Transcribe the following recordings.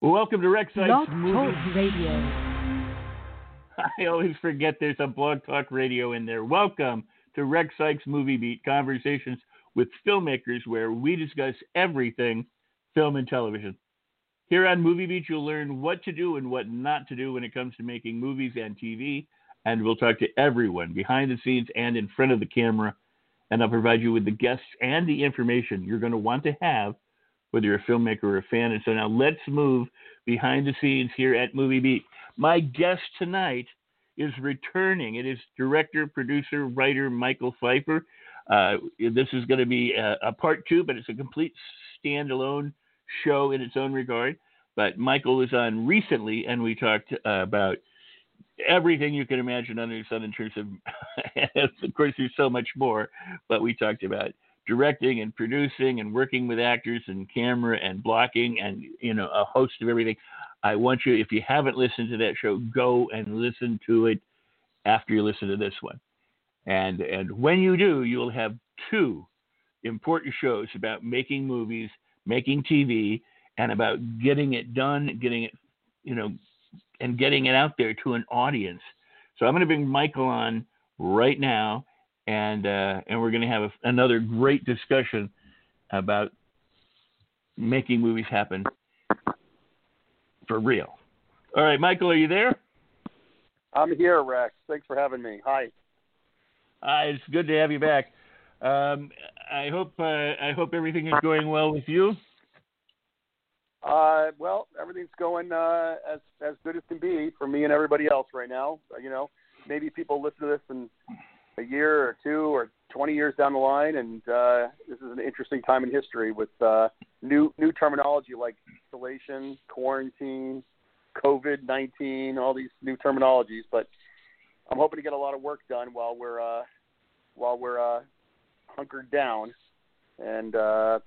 Welcome to Rex Sikes Movie Radio. I always forget there's a Blog Talk Radio in there. Welcome to Rex Sikes Movie Beat, conversations with filmmakers where we discuss everything film and television. Here on Movie Beat, you'll learn what to do and what not to do when it comes to making movies and TV, and we'll talk to everyone behind the scenes and in front of the camera, and I'll provide you with the guests and the information you're going to want to have whether you're a filmmaker or a fan. And so now let's move behind the scenes here at Movie Beat. My guest tonight is returning. It is director, producer, writer Michael Feifer. This is going to be a part two, but it's a complete standalone show in its own regard. But Michael was on recently, and we talked about everything you can imagine under the sun in terms of course, there's so much more, but we talked about directing and producing and working with actors and camera and blocking and, you know, a host of everything. I want you, if you haven't listened to that show, go and listen to it after you listen to this one. And when you do, you'll have two important shows about making movies, making TV, and about getting it done, getting it, you know, and getting it out there to an audience. So I'm going to bring Michael on right now. And we're going to have another great discussion about making movies happen for real. All right, Michael, are you there? I'm here, Rex. Thanks for having me. Hi. It's good to have you back. I hope everything is going well with you. Well, everything's going as good as can be for me and everybody else right now. You know, maybe people listen to this and a year or two or 20 years down the line, and this is an interesting time in history with new terminology like isolation, quarantine, COVID-19, all these new terminologies. But I'm hoping to get a lot of work done while we're hunkered down, and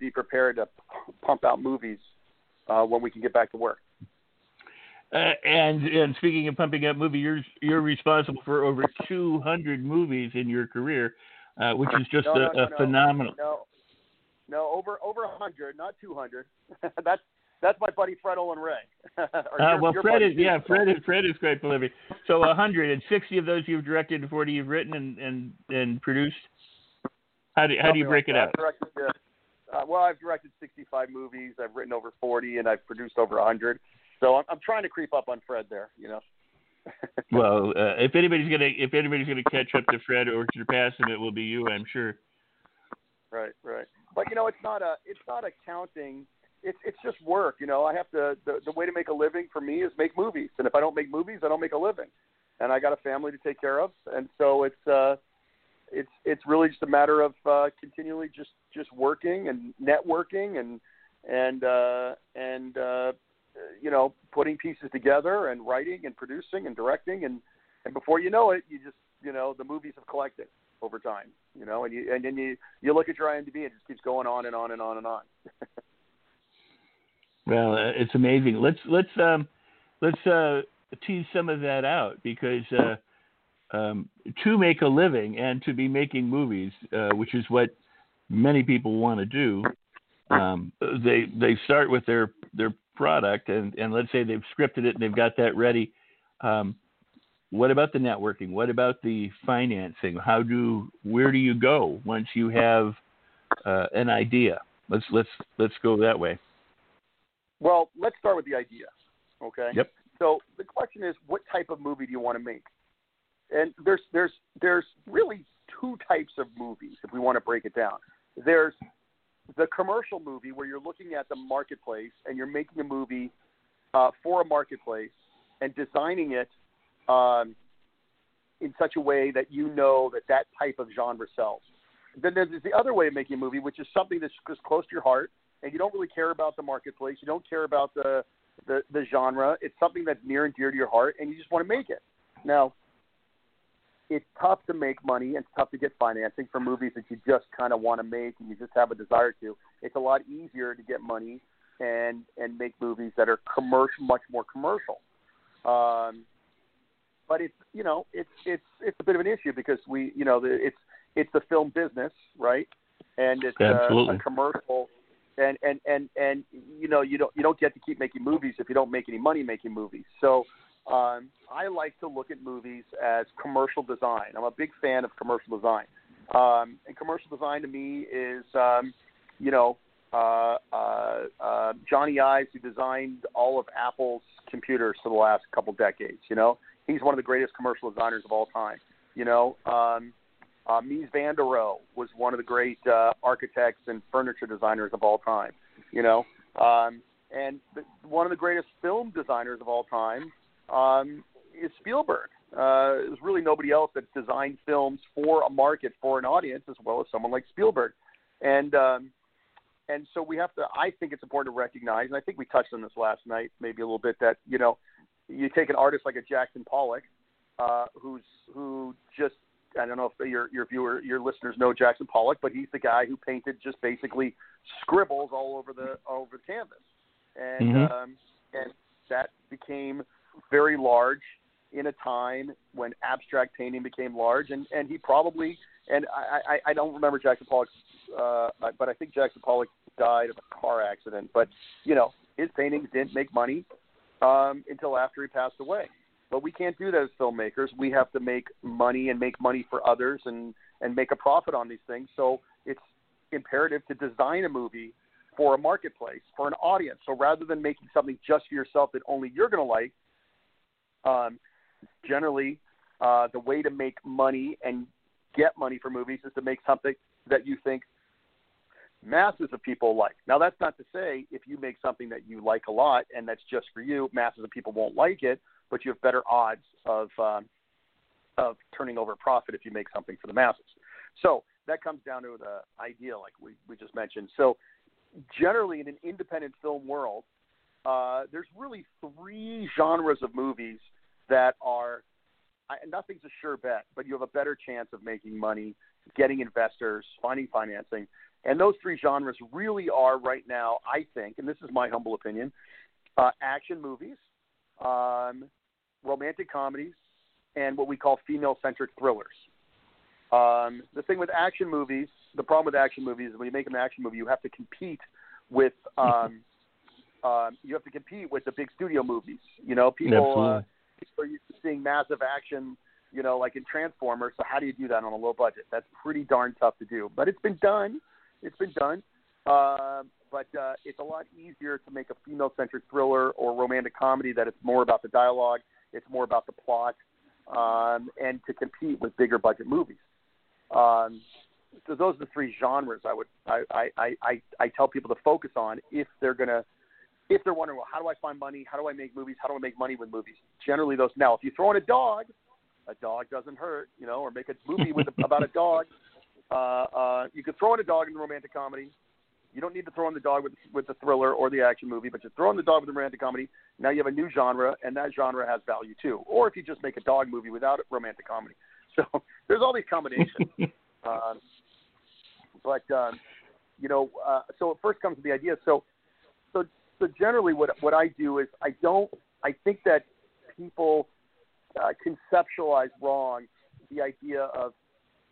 be prepared to pump out movies when we can get back to work. And speaking of pumping up movies, you're responsible for over 200 movies in your career, which is just phenomenal. No, over 100, not 200. that's my buddy Fred Olen Ray. Fred is quite prolific. So 160 of those you've directed, and 40 you've written and produced. How do you break it up? I've directed 65 movies. I've written over 40, and I've produced over 100. So I'm trying to creep up on Fred there, you know. Well, if anybody's gonna catch up to Fred or surpass him, it will be you, I'm sure. Right. But you know, it's not accounting. It's just work. You know, I have to. The way to make a living for me is make movies, and if I don't make movies, I don't make a living. And I got a family to take care of, and so it's really just a matter of continually just working and networking and you know, putting pieces together and writing and producing and directing. And before you know it, you just, you know, the movies have collected over time, you know, and then you look at your IMDb and it just keeps going on and on and on and on. Well, it's amazing. Let's tease some of that out because to make a living and to be making movies, which is what many people want to do. They start with their product and let's say they've scripted it and they've got that ready. What about the networking? What about the financing? Where do you go once you have an idea? Let's go that way. Well, let's start with the idea. Okay. Yep. So the question is, what type of movie do you want to make? And there's really two types of movies if we want to break it down. There's the commercial movie where you're looking at the marketplace and you're making a movie for a marketplace and designing it in such a way that you know that type of genre sells. Then there's the other way of making a movie, which is something that's just close to your heart and you don't really care about the marketplace. You don't care about the genre. It's something that's near and dear to your heart and you just want to make it. Now, it's tough to make money and it's tough to get financing for movies that you just kind of want to make and you just have a desire to. It's a lot easier to get money and make movies that are commercial, much more commercial. But it's, you know, it's a bit of an issue because we, you know, it's the film business, right? And it's a commercial And you know, you don't get to keep making movies if you don't make any money making movies. So I like to look at movies as commercial design. I'm a big fan of commercial design. And commercial design to me is, Johnny Ives, who designed all of Apple's computers for the last couple decades. You know, he's one of the greatest commercial designers of all time. You know, Mies van der Rohe was one of the great architects and furniture designers of all time. You know, one of the greatest film designers of all time is Spielberg. There's really nobody else that designed films for a market, for an audience, as well as someone like Spielberg. And so we have to, I think it's important to recognize, and I think we touched on this last night, maybe a little bit, that, you know, you take an artist like a Jackson Pollock, who just, I don't know if your listeners know Jackson Pollock, but he's the guy who painted just basically scribbles all over the canvas. And, mm-hmm. And that became very large in a time when abstract painting became large, and he probably, and I don't remember Jackson Pollock's, but I think Jackson Pollock died of a car accident, but you know, his paintings didn't make money until after he passed away. But we can't do that as filmmakers. We have to make money and make money for others and make a profit on these things. So it's imperative to design a movie for a marketplace, for an audience. So rather than making something just for yourself that only you're going to like, generally, the way to make money and get money for movies is to make something that you think masses of people like. Now, that's not to say if you make something that you like a lot and that's just for you, masses of people won't like it, but you have better odds of turning over a profit if you make something for the masses. So that comes down to the idea like we just mentioned. So generally in an independent film world, there's really three genres of movies that are nothing's a sure bet, but you have a better chance of making money, getting investors, finding financing. And those three genres really are right now, I think, and this is my humble opinion, action movies, romantic comedies, and what we call female-centric thrillers. The thing with action movies, the problem with action movies is when you make an action movie, you have to compete with the big studio movies. You know, people are used to seeing massive action, you know, like in Transformers. So how do you do that on a low budget? That's pretty darn tough to do, but it's been done. But it's a lot easier to make a female-centric thriller or romantic comedy that it's more about the dialogue, it's more about the plot, and to compete with bigger budget movies. So those are the three genres I tell people to focus on if they're gonna. If they're wondering, well, how do I find money? How do I make movies? How do I make money with movies? Generally, those. Now, if you throw in a dog doesn't hurt, you know, or make a movie about a dog. You could throw in a dog in the romantic comedy. You don't need to throw in the dog with the thriller or the action movie, but you throw in the dog with the romantic comedy. Now you have a new genre, and that genre has value too. Or if you just make a dog movie without a romantic comedy. So there's all these combinations. So it first comes to the idea. So generally what I do is I think that people conceptualize wrong the idea of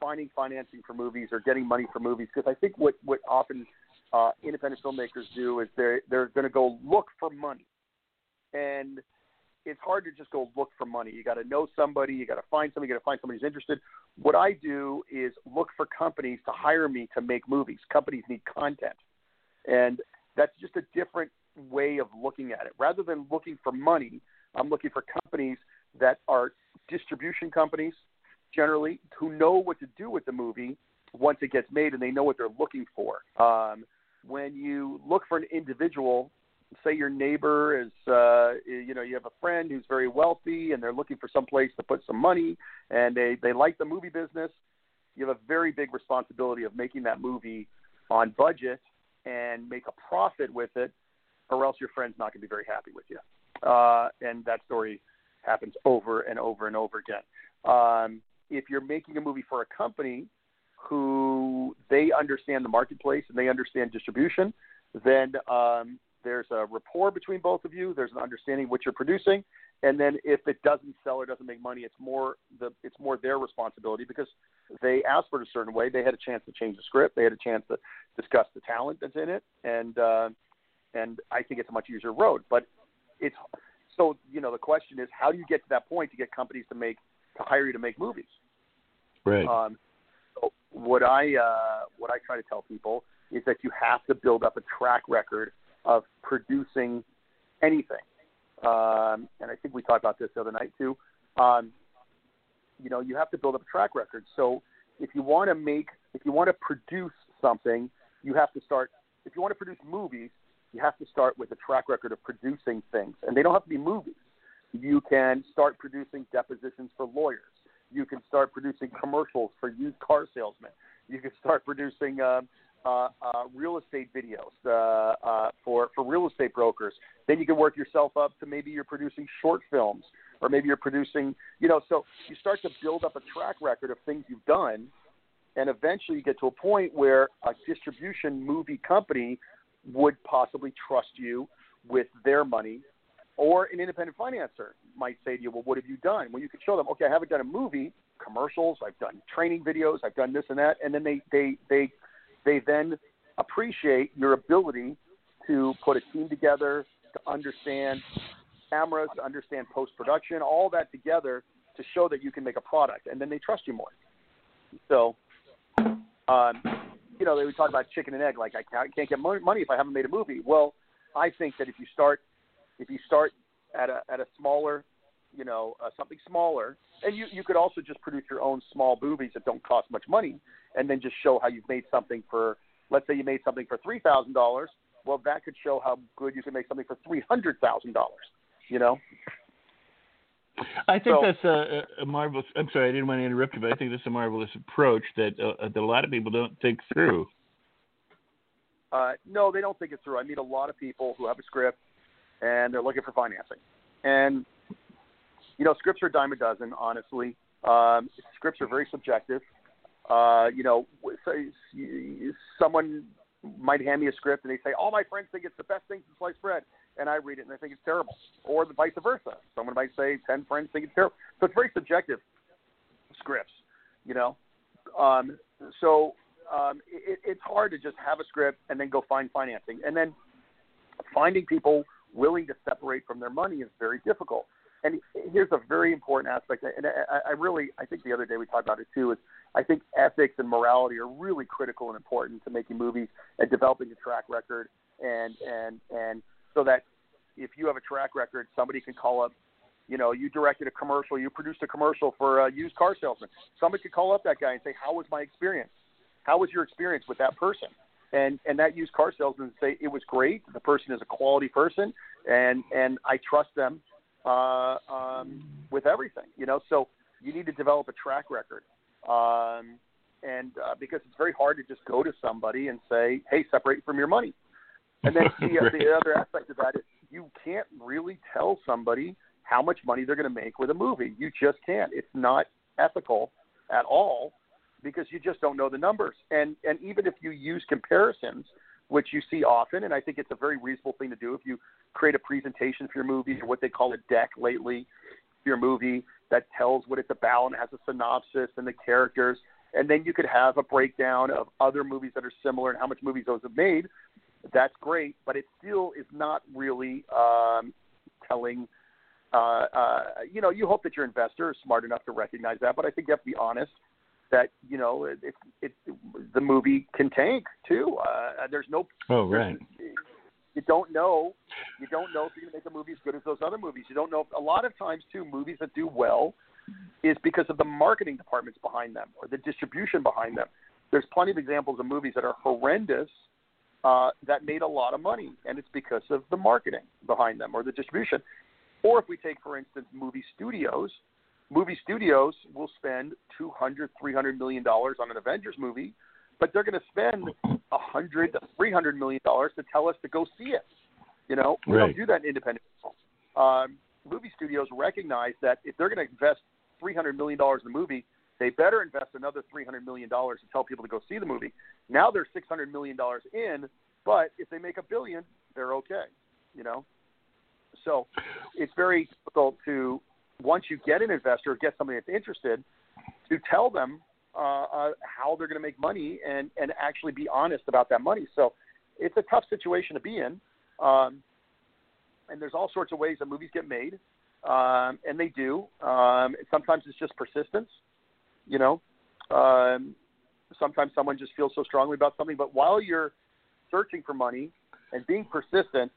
finding financing for movies or getting money for movies, because I think what often independent filmmakers do is they're going to go look for money. And it's hard to just go look for money. You got to know somebody, you got to find somebody, you got to find somebody who's interested. What I do is look for companies to hire me to make movies. Companies need content. And that's just a different way of looking at it. Rather than looking for money, I'm looking for companies that are distribution companies, generally, who know what to do with the movie once it gets made, and they know what they're looking for. When you look for an individual, say your neighbor is, you have a friend who's very wealthy, and they're looking for some place to put some money, and they like the movie business, you have a very big responsibility of making that movie on budget and make a profit with it, or else your friend's not going to be very happy with you. And that story happens over and over and over again. If you're making a movie for a company who they understand the marketplace and they understand distribution, then there's a rapport between both of you. There's an understanding of what you're producing, And then if it doesn't sell or doesn't make money, it's more their responsibility, because they asked for it a certain way. They had a chance to change the script. They had a chance to discuss the talent that's in it. And I think it's a much easier road. But it's so, you know, the question is, how do you get to that point to get companies to hire you to make movies? Right. So what I try to tell people is that you have to build up a track record of producing anything. And I think we talked about this the other night too. You know, you have to build up a track record. So if you want to produce something, you have to start. If you want to produce movies, you have to start with a track record of producing things, and they don't have to be movies. You can start producing depositions for lawyers. You can start producing commercials for used car salesmen. You can start producing real estate videos for real estate brokers. Then you can work yourself up to maybe you're producing short films, or maybe you're producing, you know, so you start to build up a track record of things you've done, and eventually you get to a point where a distribution movie company would possibly trust you with their money, or an independent financer might say to you, well, what have you done? Well, you could show them, okay, I haven't done a movie, commercials, I've done training videos, I've done this and that, and then they then appreciate your ability to put a team together, to understand cameras, to understand post-production, all that together to show that you can make a product, and then they trust you more. So, you know, they would talk about chicken and egg, like I can't get money if I haven't made a movie. Well, I think that if you start at a smaller, you know, something smaller, and you could also just produce your own small movies that don't cost much money, and then just show how you've made something for, let's say you made something for $3,000. Well, that could show how good you can make something for $300,000, you know? I think that's a marvelous, I'm sorry, I didn't want to interrupt you, but I think that's a marvelous approach that a lot of people don't think through. No, they don't think it through. I meet a lot of people who have a script and they're looking for financing. And, you know, scripts are a dime a dozen, honestly. Scripts are very subjective. You know, someone might hand me a script and they say, all my friends think it's the best thing since sliced bread. And I read it and I think it's terrible. Or the vice versa. Someone might say 10 friends think it's terrible. So it's very subjective, scripts, you know. It's hard to just have a script and then go find financing. And then finding people willing to separate from their money is very difficult. And here's a very important aspect, and I think the other day we talked about it too, is I think ethics and morality are really critical and important to making movies and developing a track record, and so that if you have a track record, somebody can call up, you know, you directed a commercial, you produced a commercial for a used car salesman. Somebody could call up that guy and say, how was my experience? How was your experience with that person? And that used car salesman would say, it was great. The person is a quality person, and I trust them with everything, you know. So you need to develop a track record, and because it's very hard to just go to somebody and say, hey, separate from your money. And then the other aspect of that is you can't really tell somebody how much money they're going to make with a movie. You just can't. It's not ethical at all, because you just don't know the numbers. And even if you use comparisons, which you see often, and I think it's a very reasonable thing to do, if you create a presentation for your movie, or what they call a deck lately for your movie, that tells what it's about and has a synopsis and the characters, and then you could have a breakdown of other movies that are similar and how much movies those have made, that's great, but it still is not really telling. You know, you hope that your investor is smart enough to recognize that, but I think you have to be honest that, you know, the movie can tank too. There's no, oh right. You don't know if you're going to make a movie as good as those other movies. You don't know. A lot of times too, movies that do well is because of the marketing departments behind them or the distribution behind them. There's plenty of examples of movies that are horrendous that made a lot of money, and it's because of the marketing behind them or the distribution. Or if we take, for instance, movie studios will spend $200, $300 million on an Avengers movie, but they're going to spend $100 to $300 million to tell us to go see it. You know, we don't do that in independent films. Movie studios recognize that if they're going to invest $300 million in the movie, they better invest another $300 million to tell people to go see the movie. Now they're $600 million in, but if they make $1 billion, they're okay, you know. So it's very difficult to, once you get an investor, get somebody that's interested, to tell them how they're going to make money and actually be honest about that money. So it's a tough situation to be in. And there's all sorts of ways that movies get made. And they do. Sometimes it's just persistence, you know. Sometimes someone just feels so strongly about something. But while you're searching for money and being persistent,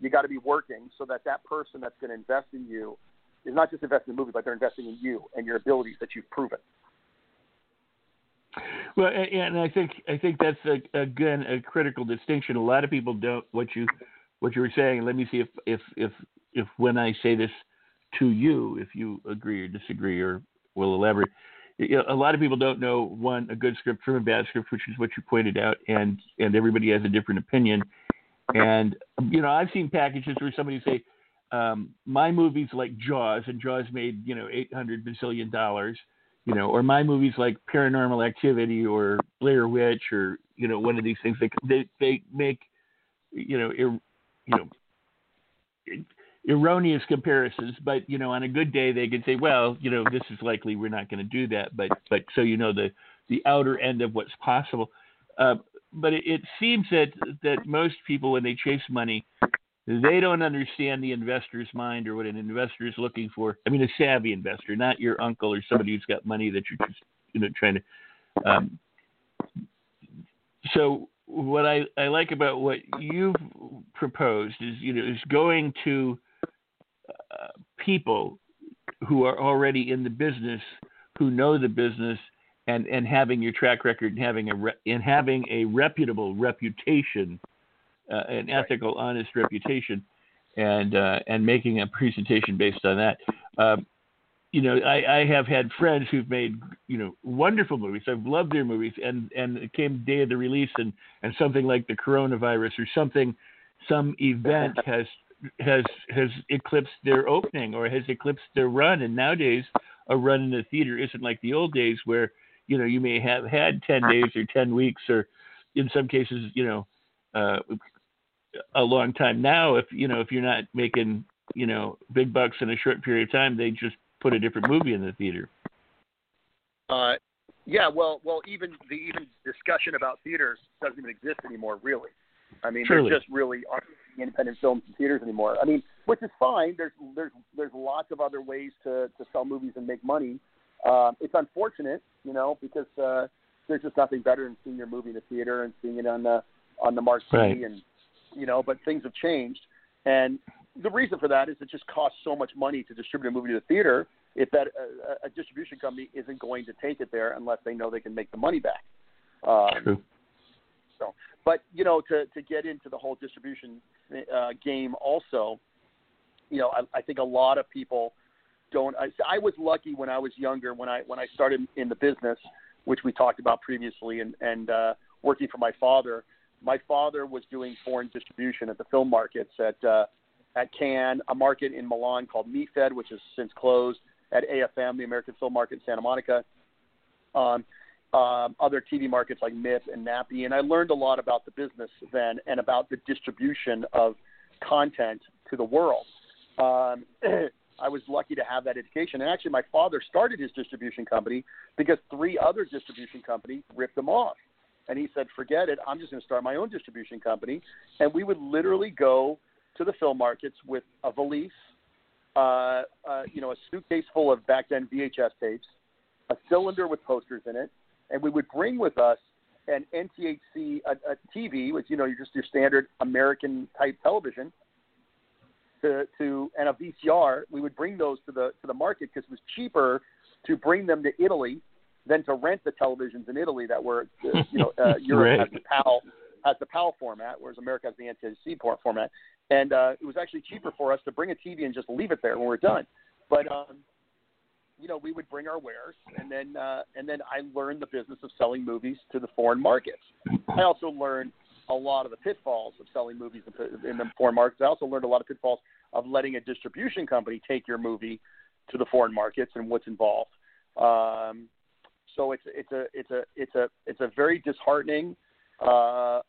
you got to be working so that that person that's going to invest in you is not just investing in the movie, but they're investing in you and your abilities that you've proven. Well, and I think that's again a critical distinction. A lot of people don't. What you were saying. Let me see if when I say this to you, if you agree or disagree or will elaborate. A lot of people don't know, one, a good script from a bad script, which is what you pointed out, and everybody has a different opinion. And, you know, I've seen packages where somebody say, my movie's like Jaws, and Jaws made, you know, $800 bazillion, you know, or my movie's like Paranormal Activity or Blair Witch or, you know, one of these things. They make, erroneous comparisons, but, you know, on a good day they could say, well, you know, this is likely we're not going to do that, but so, you know, the outer end of what's possible. But it seems that most people, when they chase money, they don't understand the investor's mind or what an investor is looking for. I mean, a savvy investor, not your uncle or somebody who's got money that you're just, you know, trying to. So what I like about what you've proposed is, you know, is going to people who are already in the business, who know the business, and having your track record and having a reputable reputation, an ethical, honest reputation, and making a presentation based on that. You know, I have had friends who've made, you know, wonderful movies. I've loved their movies, and it came day of the release, and something like the coronavirus or something, some event has eclipsed their opening or has eclipsed their run. And nowadays, a run in the theater isn't like the old days where, you know, you may have had 10 days or 10 weeks or, in some cases, you know, a long time. Now, if you're not making, you know, big bucks in a short period of time, they just put a different movie in the theater. Yeah, well, even discussion about theaters doesn't even exist anymore, really. I mean, there just really aren't independent films in theaters anymore. I mean, which is fine. There's lots of other ways to sell movies and make money. It's unfortunate, you know, because there's just nothing better than seeing your movie in the theater and seeing it on the marquee, right. And you know, but things have changed. And the reason for that is it just costs so much money to distribute a movie to the theater if that a distribution company isn't going to take it there unless they know they can make the money back. True. So, but, you know, to get into the whole distribution game also, you know, I think a lot of people don't. I was lucky when I was younger, when I started in the business, which we talked about previously, and working for my father. My father was doing foreign distribution at the film markets at Cannes, a market in Milan called MIFED, which has since closed, at AFM, the American Film Market in Santa Monica, other TV markets like MIP and NAPI. And I learned a lot about the business then and about the distribution of content to the world. I was lucky to have that education. And actually, my father started his distribution company because three other distribution companies ripped him off. And he said, forget it, I'm just going to start my own distribution company. And we would literally go to the film markets with a valise, you know, a suitcase full of back then VHS tapes, a cylinder with posters in it, and we would bring with us an NTSC a TV, which, you know, just your standard American type television, to and a VCR. We would bring those to the market because it was cheaper to bring them to Italy than to rent the televisions in Italy that were, you know, Europe right. has the PAL format, whereas America has the NTSC format. And it was actually cheaper for us to bring a TV and just leave it there when we're done. But, you know, we would bring our wares, and then I learned the business of selling movies to the foreign markets. I also learned a lot of the pitfalls of selling movies in the foreign markets. I also learned a lot of pitfalls of letting a distribution company take your movie to the foreign markets and what's involved. So it's a very disheartening,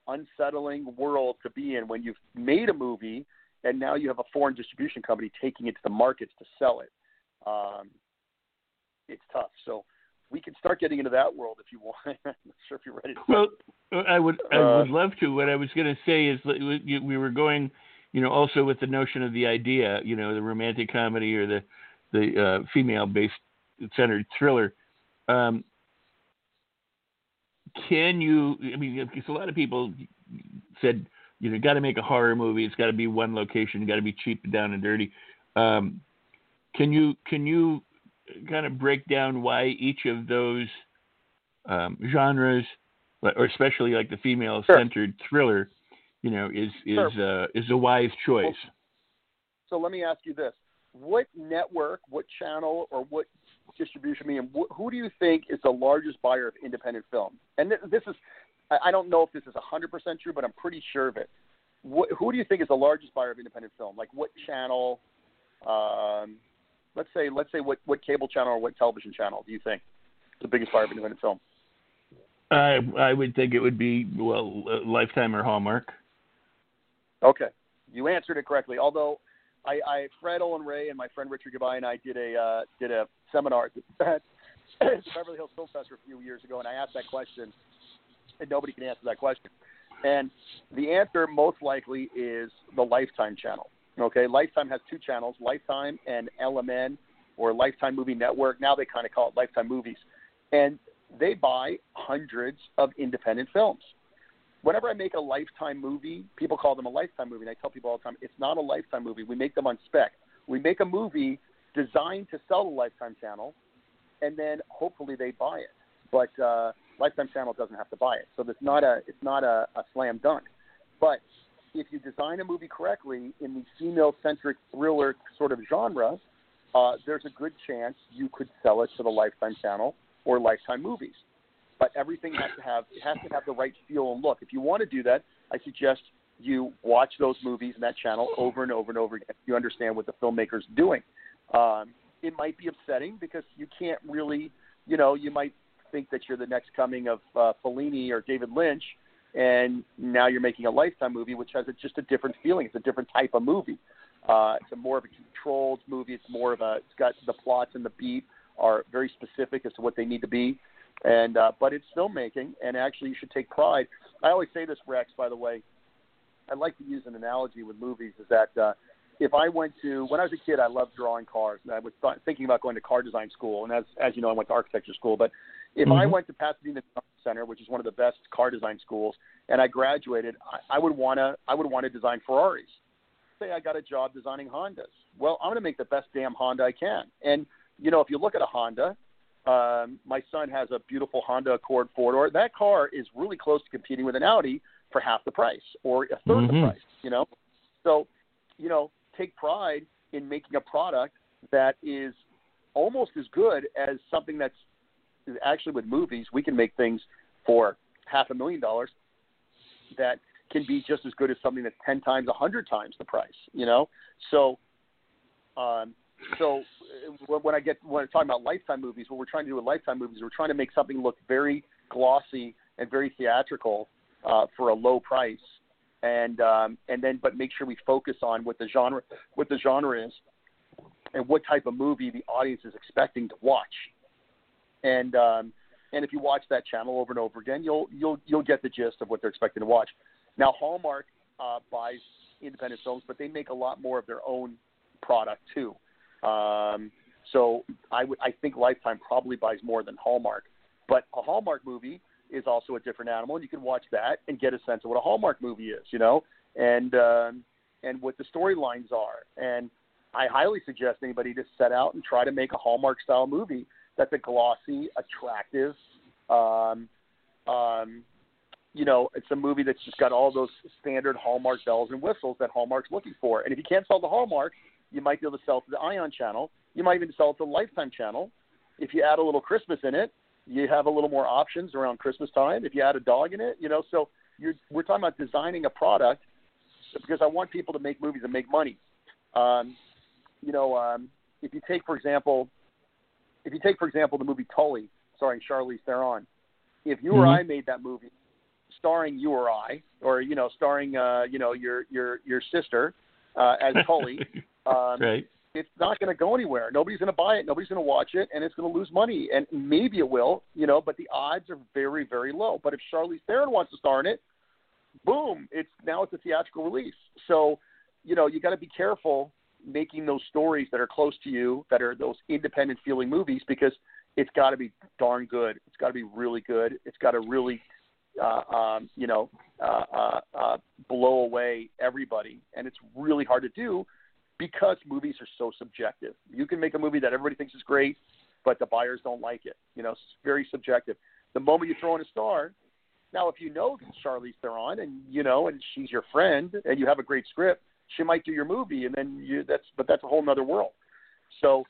unsettling world to be in when you've made a movie and now you have a foreign distribution company taking it to the markets to sell it. It's tough. So we can start getting into that world if you want. I'm not sure if you're ready to. Well, I would love to. What I was going to say is we were going, also with the notion of the idea, the romantic comedy or the female-based centered thriller. Because a lot of people said, got to make a horror movie. It's got to be one location. Got to be cheap and down and dirty. Can you kind of break down why each of those genres, or especially like the female-centered thriller, is a wise choice? Well, so let me ask you this: what network, what channel, or what distribution medium? Who do you think is the largest buyer of independent film? And this is—I don't know if this is 100% true, but I'm pretty sure of it. Who do you think is the largest buyer of independent film? Like what channel? Let's say what cable channel or what television channel do you think is the biggest buyer of independent film? I would think it would be Lifetime or Hallmark. Okay, you answered it correctly. Although I Fred Olen Ray and my friend Richard Goodbye and I did a seminar at Beverly Hills Film Festival a few years ago, and I asked that question, and nobody can answer that question. And the answer most likely is the Lifetime channel. Okay, Lifetime has two channels, Lifetime and LMN, or Lifetime Movie Network. Now they kind of call it Lifetime Movies. And they buy hundreds of independent films. Whenever I make a Lifetime movie, people call them a Lifetime movie, and I tell people all the time, it's not a Lifetime movie. We make them on spec. We make a movie designed to sell the Lifetime channel, and then hopefully they buy it. But Lifetime channel doesn't have to buy it, so it's not a slam dunk. But if you design a movie correctly in the female-centric thriller sort of genre, there's a good chance you could sell it to the Lifetime channel or Lifetime movies. But everything has to have the right feel and look. If you want to do that, I suggest you watch those movies in that channel over and over and over again. You understand what the filmmaker's doing. It might be upsetting because you can't really, you might think that you're the next coming of Fellini or David Lynch, and now you're making a Lifetime movie, which has just a different feeling. It's a different type of movie. It's more of a controlled movie. It's got the plots and the beat are very specific as to what they need to be. And but it's filmmaking, and actually you should take pride. I always say this, Rex, by the way. I like to use an analogy with movies is that if I went to – when I was a kid, I loved drawing cars, and I was thinking about going to car design school. And as you know, I went to architecture school. But if I went to Pasadena Center, which is one of the best car design schools, and I graduated, I would want to design Ferraris. Say I got a job designing Hondas. Well, I'm going to make the best damn Honda I can. And, if you look at a Honda – my son has a beautiful Honda Accord 4-door. That car is really close to competing with an Audi for half the price or a third of the price, So, take pride in making a product that is almost as good as something that's actually with movies. We can make things for $500,000 that can be just as good as something that's 10 times, 100 times the price, So when I'm talking about Lifetime movies, what we're trying to do with Lifetime movies, we're trying to make something look very glossy and very theatrical for a low price, and then make sure we focus on what the genre is, and what type of movie the audience is expecting to watch, and if you watch that channel over and over again, you'll get the gist of what they're expecting to watch. Now Hallmark buys independent films, but they make a lot more of their own product too. So I think Lifetime probably buys more than Hallmark, but a Hallmark movie is also a different animal, and you can watch that and get a sense of what a Hallmark movie is, and what the storylines are. And I highly suggest anybody to set out and try to make a Hallmark style movie that's a glossy, attractive, it's a movie that's just got all those standard Hallmark bells and whistles that Hallmark's looking for. And if you can't sell the Hallmark, you might be able to sell it to the Ion channel. You might even sell it to the Lifetime channel. If you add a little Christmas in it, you have a little more options around Christmas time. If you add a dog in it, so we're talking about designing a product because I want people to make movies and make money. If you take, for example, the movie Tully starring Charlize Theron, if you or I made that movie starring you or I, or, starring, your sister, as Tully. Right. It's not going to go anywhere. Nobody's going to buy it. Nobody's going to watch it, and it's going to lose money. And maybe it will, you know, but the odds are very, very low. But if Charlize Theron wants to star in it, boom, it's a theatrical release. So, you know, you got to be careful making those stories that are close to you, that are those independent feeling movies, because it's got to be darn good. It's got to be really good. It's got to really, blow away everybody. And it's really hard to do, because movies are so subjective. You can make a movie that everybody thinks is great, but the buyers don't like it. You know, it's very subjective. The moment you throw in a star, now if you know Charlize Theron and you know, and she's your friend and you have a great script, she might do your movie, and then that's a whole nother world. So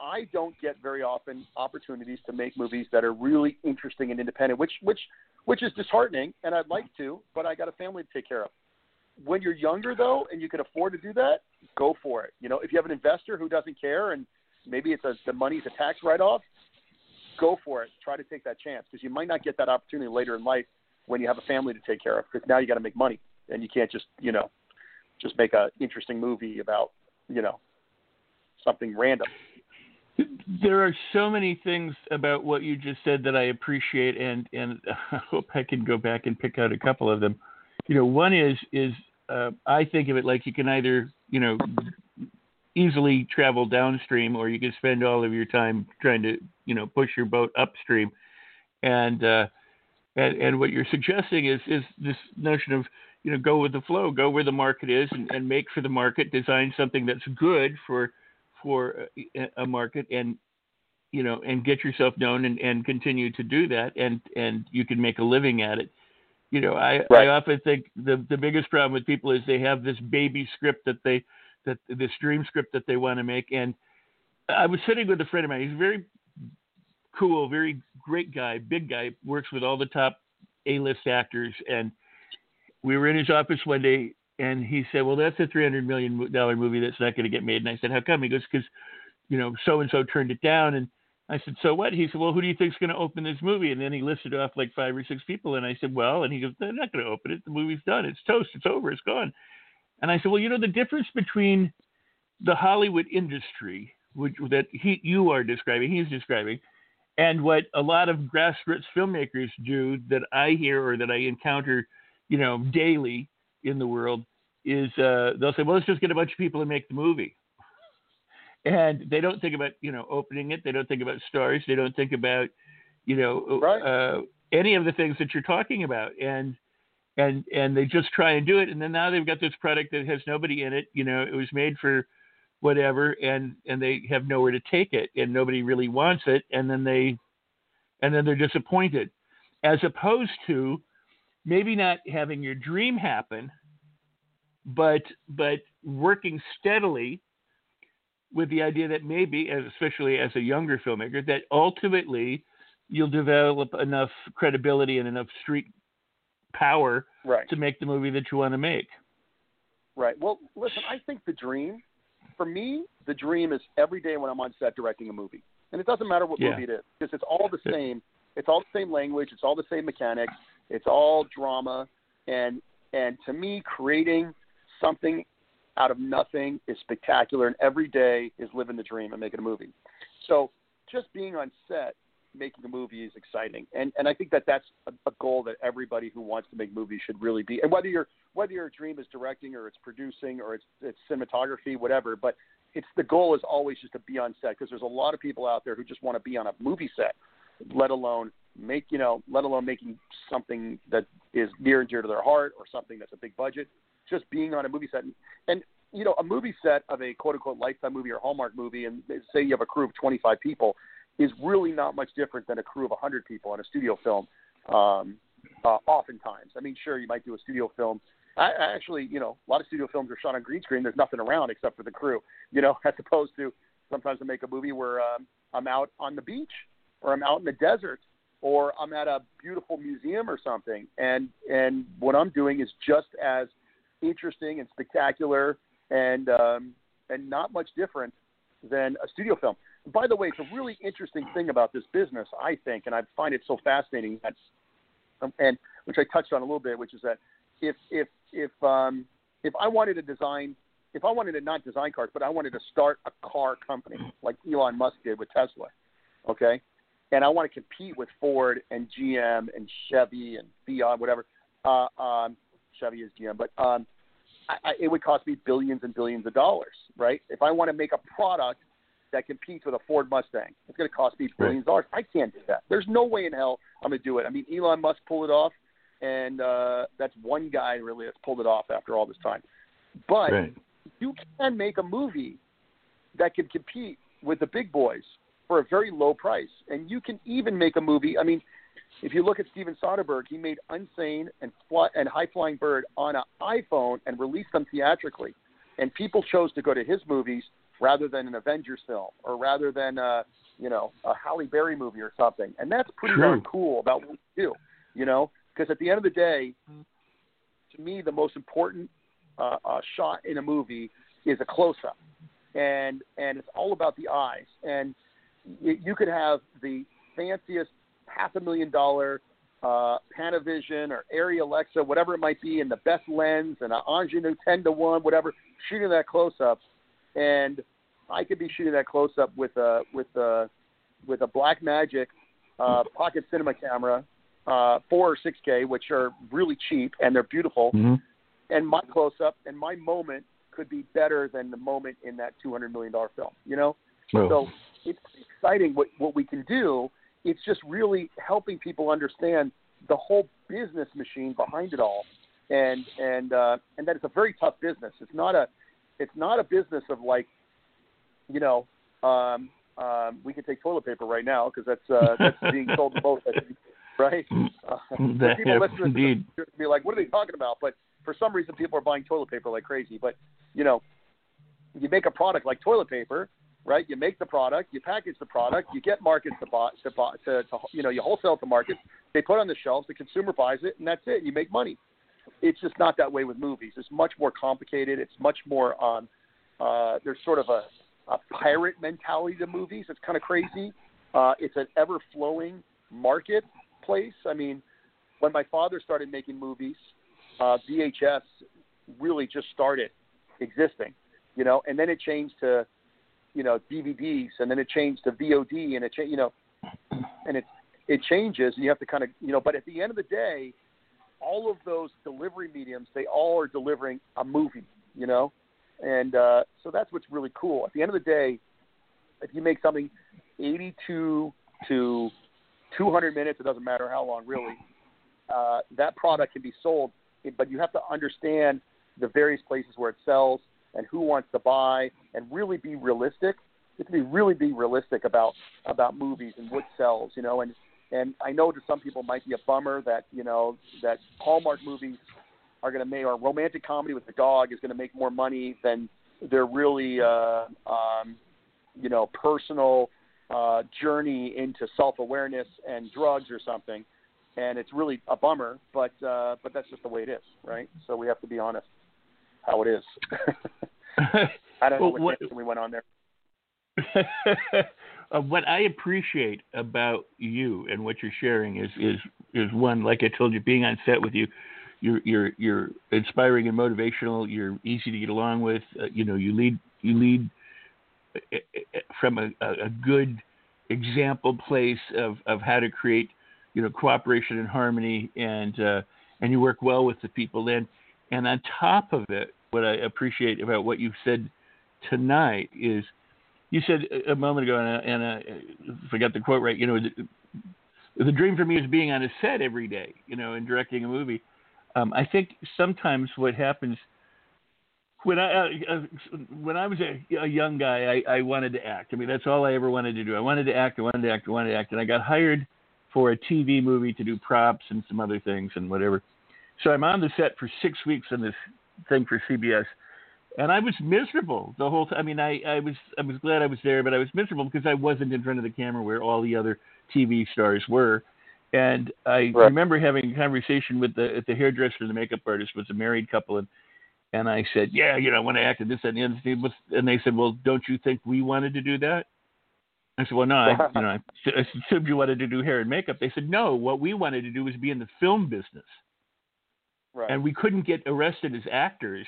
I don't get very often opportunities to make movies that are really interesting and independent, which is disheartening, and I'd like to, but I got a family to take care of. When you're younger, though, and you can afford to do that, go for it. You know, if you have an investor who doesn't care, and maybe the money's a tax write-off, go for it. Try to take that chance, because you might not get that opportunity later in life when you have a family to take care of, because now you got to make money, and you can't just make an interesting movie about, you know, something random. There are so many things about what you just said that I appreciate, and I hope I can go back and pick out a couple of them. You know, one is I think of it like you can either, you know, easily travel downstream, or you can spend all of your time trying to, you know, push your boat upstream. And what you're suggesting is this notion of, you know, go with the flow, go where the market is, and make for the market, design something that's good for a market, and, you know, and get yourself known and continue to do that. And you can make a living at it. You know, I often think the biggest problem with people is they have this baby script this dream script that they want to make. And I was sitting with a friend of mine. He's a very cool, very great guy, big guy, works with all the top A-list actors. And we were in his office one day, and he said, well, that's a $300 million movie that's not going to get made. And I said, how come? He goes, because, you know, so-and-so turned it down. And I said, so what? He said, well, who do you think is going to open this movie? And then he listed off like 5 or 6 people. And I said, well, and he goes, they're not going to open it. The movie's done. It's toast. It's over. It's gone. And I said, well, you know, the difference between the Hollywood industry, which that he's describing, and what a lot of grassroots filmmakers do that I hear or that I encounter, you know, daily in the world is they'll say, well, let's just get a bunch of people and make the movie. And they don't think about, you know, opening it. They don't think about stars. They don't think about, you know, any of the things that you're talking about. And they just try and do it. And then now they've got this product that has nobody in it. You know, it was made for whatever, and they have nowhere to take it, and nobody really wants it. And then they're disappointed, as opposed to maybe not having your dream happen, but working steadily with the idea that maybe, especially as a younger filmmaker, that ultimately you'll develop enough credibility and enough street power to make the movie that you want to make. Right. Well, listen, I think the dream is every day when I'm on set directing a movie. And it doesn't matter what movie it is, because it's all the same. It's all the same language. It's all the same mechanics. It's all drama. And to me, creating something out of nothing is spectacular, and every day is living the dream and making a movie. So just being on set making a movie is exciting, and I think that's a goal that everybody who wants to make movies should really be. And whether your dream is directing or it's producing or it's cinematography, whatever, but it's the goal is always just to be on set, because there's a lot of people out there who just want to be on a movie set, let alone making something that is near and dear to their heart or something that's a big budget. Just being on a movie set, and you know, a movie set of a quote-unquote Lifetime movie or Hallmark movie, and say you have a crew of 25 people, is really not much different than a crew of 100 people on a studio film. Oftentimes, I mean, sure, you might do a studio film. I actually, you know, a lot of studio films are shot on green screen. There's nothing around except for the crew, you know, as opposed to sometimes I make a movie where I'm out on the beach, or I'm out in the desert, or I'm at a beautiful museum or something. And what I'm doing is just as interesting and spectacular and not much different than a studio film. By the way, it's a really interesting thing about this business, I think, and I find it so fascinating. And which I touched on a little bit, which is that if I wanted to design if I wanted to not design cars, but I wanted to start a car company like Elon Musk did with Tesla, okay, and I want to compete with Ford and GM and Chevy and Fiat, whatever. Chevy is GM, but it would cost me billions and billions of dollars, right? If I want to make a product that competes with a Ford Mustang, it's going to cost me billions of dollars. I can't do that. There's no way in hell I'm going to do it. I mean, Elon Musk pulled it off, and that's one guy really that's pulled it off after all this time. But you can make a movie that can compete with the big boys for a very low price, and you can even make a movie. I mean, if you look at Steven Soderbergh, he made Unsane and High Flying Bird on an iPhone and released them theatrically, and people chose to go to his movies rather than an Avengers film or rather than a Halle Berry movie or something. And that's pretty darn cool about what we do, you know, because at the end of the day, to me, the most important shot in a movie is a close-up, and it's all about the eyes. And you could have the fanciest $500,000 Panavision or Arri Alexa, whatever it might be, and the best lens and an ingenue 10-to-1, whatever, shooting that close-up. And I could be shooting that close-up with a Blackmagic pocket cinema camera, 4 or 6K, which are really cheap and they're beautiful. Mm-hmm. And my close-up and my moment could be better than the moment in that $200 million film, you know? Oh. So it's exciting what we can do. It's just really helping people understand the whole business machine behind it all, and that it's a very tough business. It's not a business of like, we can take toilet paper right now because that's being sold to both, I think, right? People listening to this be like, what are they talking about? But for some reason, people are buying toilet paper like crazy. But you make a product like toilet paper. Right, you make the product, you package the product, you get markets to you wholesale to markets. They put on the shelves, the consumer buys it, and that's it. You make money. It's just not that way with movies. It's much more complicated. It's much more there's sort of a pirate mentality to movies. It's kind of crazy. It's an ever flowing marketplace. I mean, when my father started making movies, VHS really just started existing, and then it changed to DVDs, and then it changed to VOD, and it changes, and you have to kind of, but at the end of the day, all of those delivery mediums, they all are delivering a movie, and so that's what's really cool. At the end of the day, if you make something 82 to 200 minutes, it doesn't matter how long, really, that product can be sold, but you have to understand the various places where it sells, and who wants to buy, and really be realistic. It's to really be realistic about movies and what sells, And I know to some people it might be a bummer that that Hallmark movies are going to make, or romantic comedy with the dog is going to make more money than their really personal journey into self-awareness and drugs or something. And it's really a bummer, but that's just the way it is, right? So we have to be honest. How it is. I don't know what we went on there. What I appreciate about you and what you're sharing is one, like I told you, being on set with you, you're inspiring and motivational. You're easy to get along with. You lead from a good example place of how to create, cooperation and harmony, and you work well with the people then. And on top of it, what I appreciate about what you've said tonight is you said a moment ago, and I forgot the quote right, the dream for me is being on a set every day, and directing a movie. I think sometimes what happens when I was a young guy, I wanted to act. I mean, that's all I ever wanted to do. I wanted to act. And I got hired for a TV movie to do props and some other things and whatever. So I'm on the set for 6 weeks on this thing for CBS, and I was miserable the whole time. I mean, I was glad I was there, but I was miserable because I wasn't in front of the camera where all the other TV stars were. And I remember having a conversation with the hairdresser and the makeup artist was a married couple, and I said, yeah, I want to act in this and the other. And they said, well, don't you think we wanted to do that? I said, well, no, I assumed you wanted to do hair and makeup. They said, no, what we wanted to do was be in the film business. Right. And we couldn't get arrested as actors,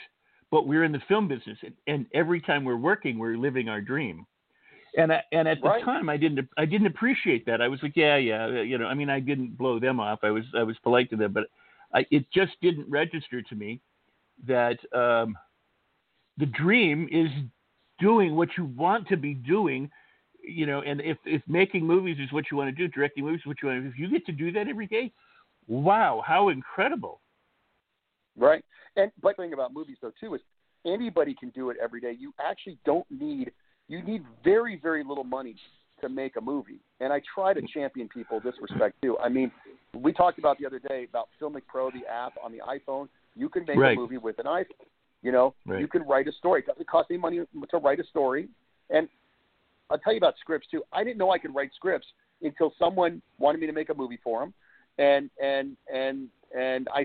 but we're in the film business, and every time we're working, we're living our dream. And at the right. time, I didn't appreciate that. I was like, yeah, you know. I mean, I didn't blow them off. I was polite to them, but it just didn't register to me that the dream is doing what you want to be doing, you know. And if making movies is what you want to do, directing movies is what you want to do, if you get to do that every day, wow, how incredible! Right. And but the thing about movies though too is anybody can do it every day. You actually don't need. You need very, very little money to make a movie. And I try to champion people in this respect, too. I mean, we talked about the other day about Filmic Pro, the app on the iPhone. You can make right. a movie with an iPhone. You know, right. you can write a story. It doesn't cost any money to write a story. And I'll tell you about scripts, too. I didn't know I could write scripts until someone wanted me to make a movie for him. And I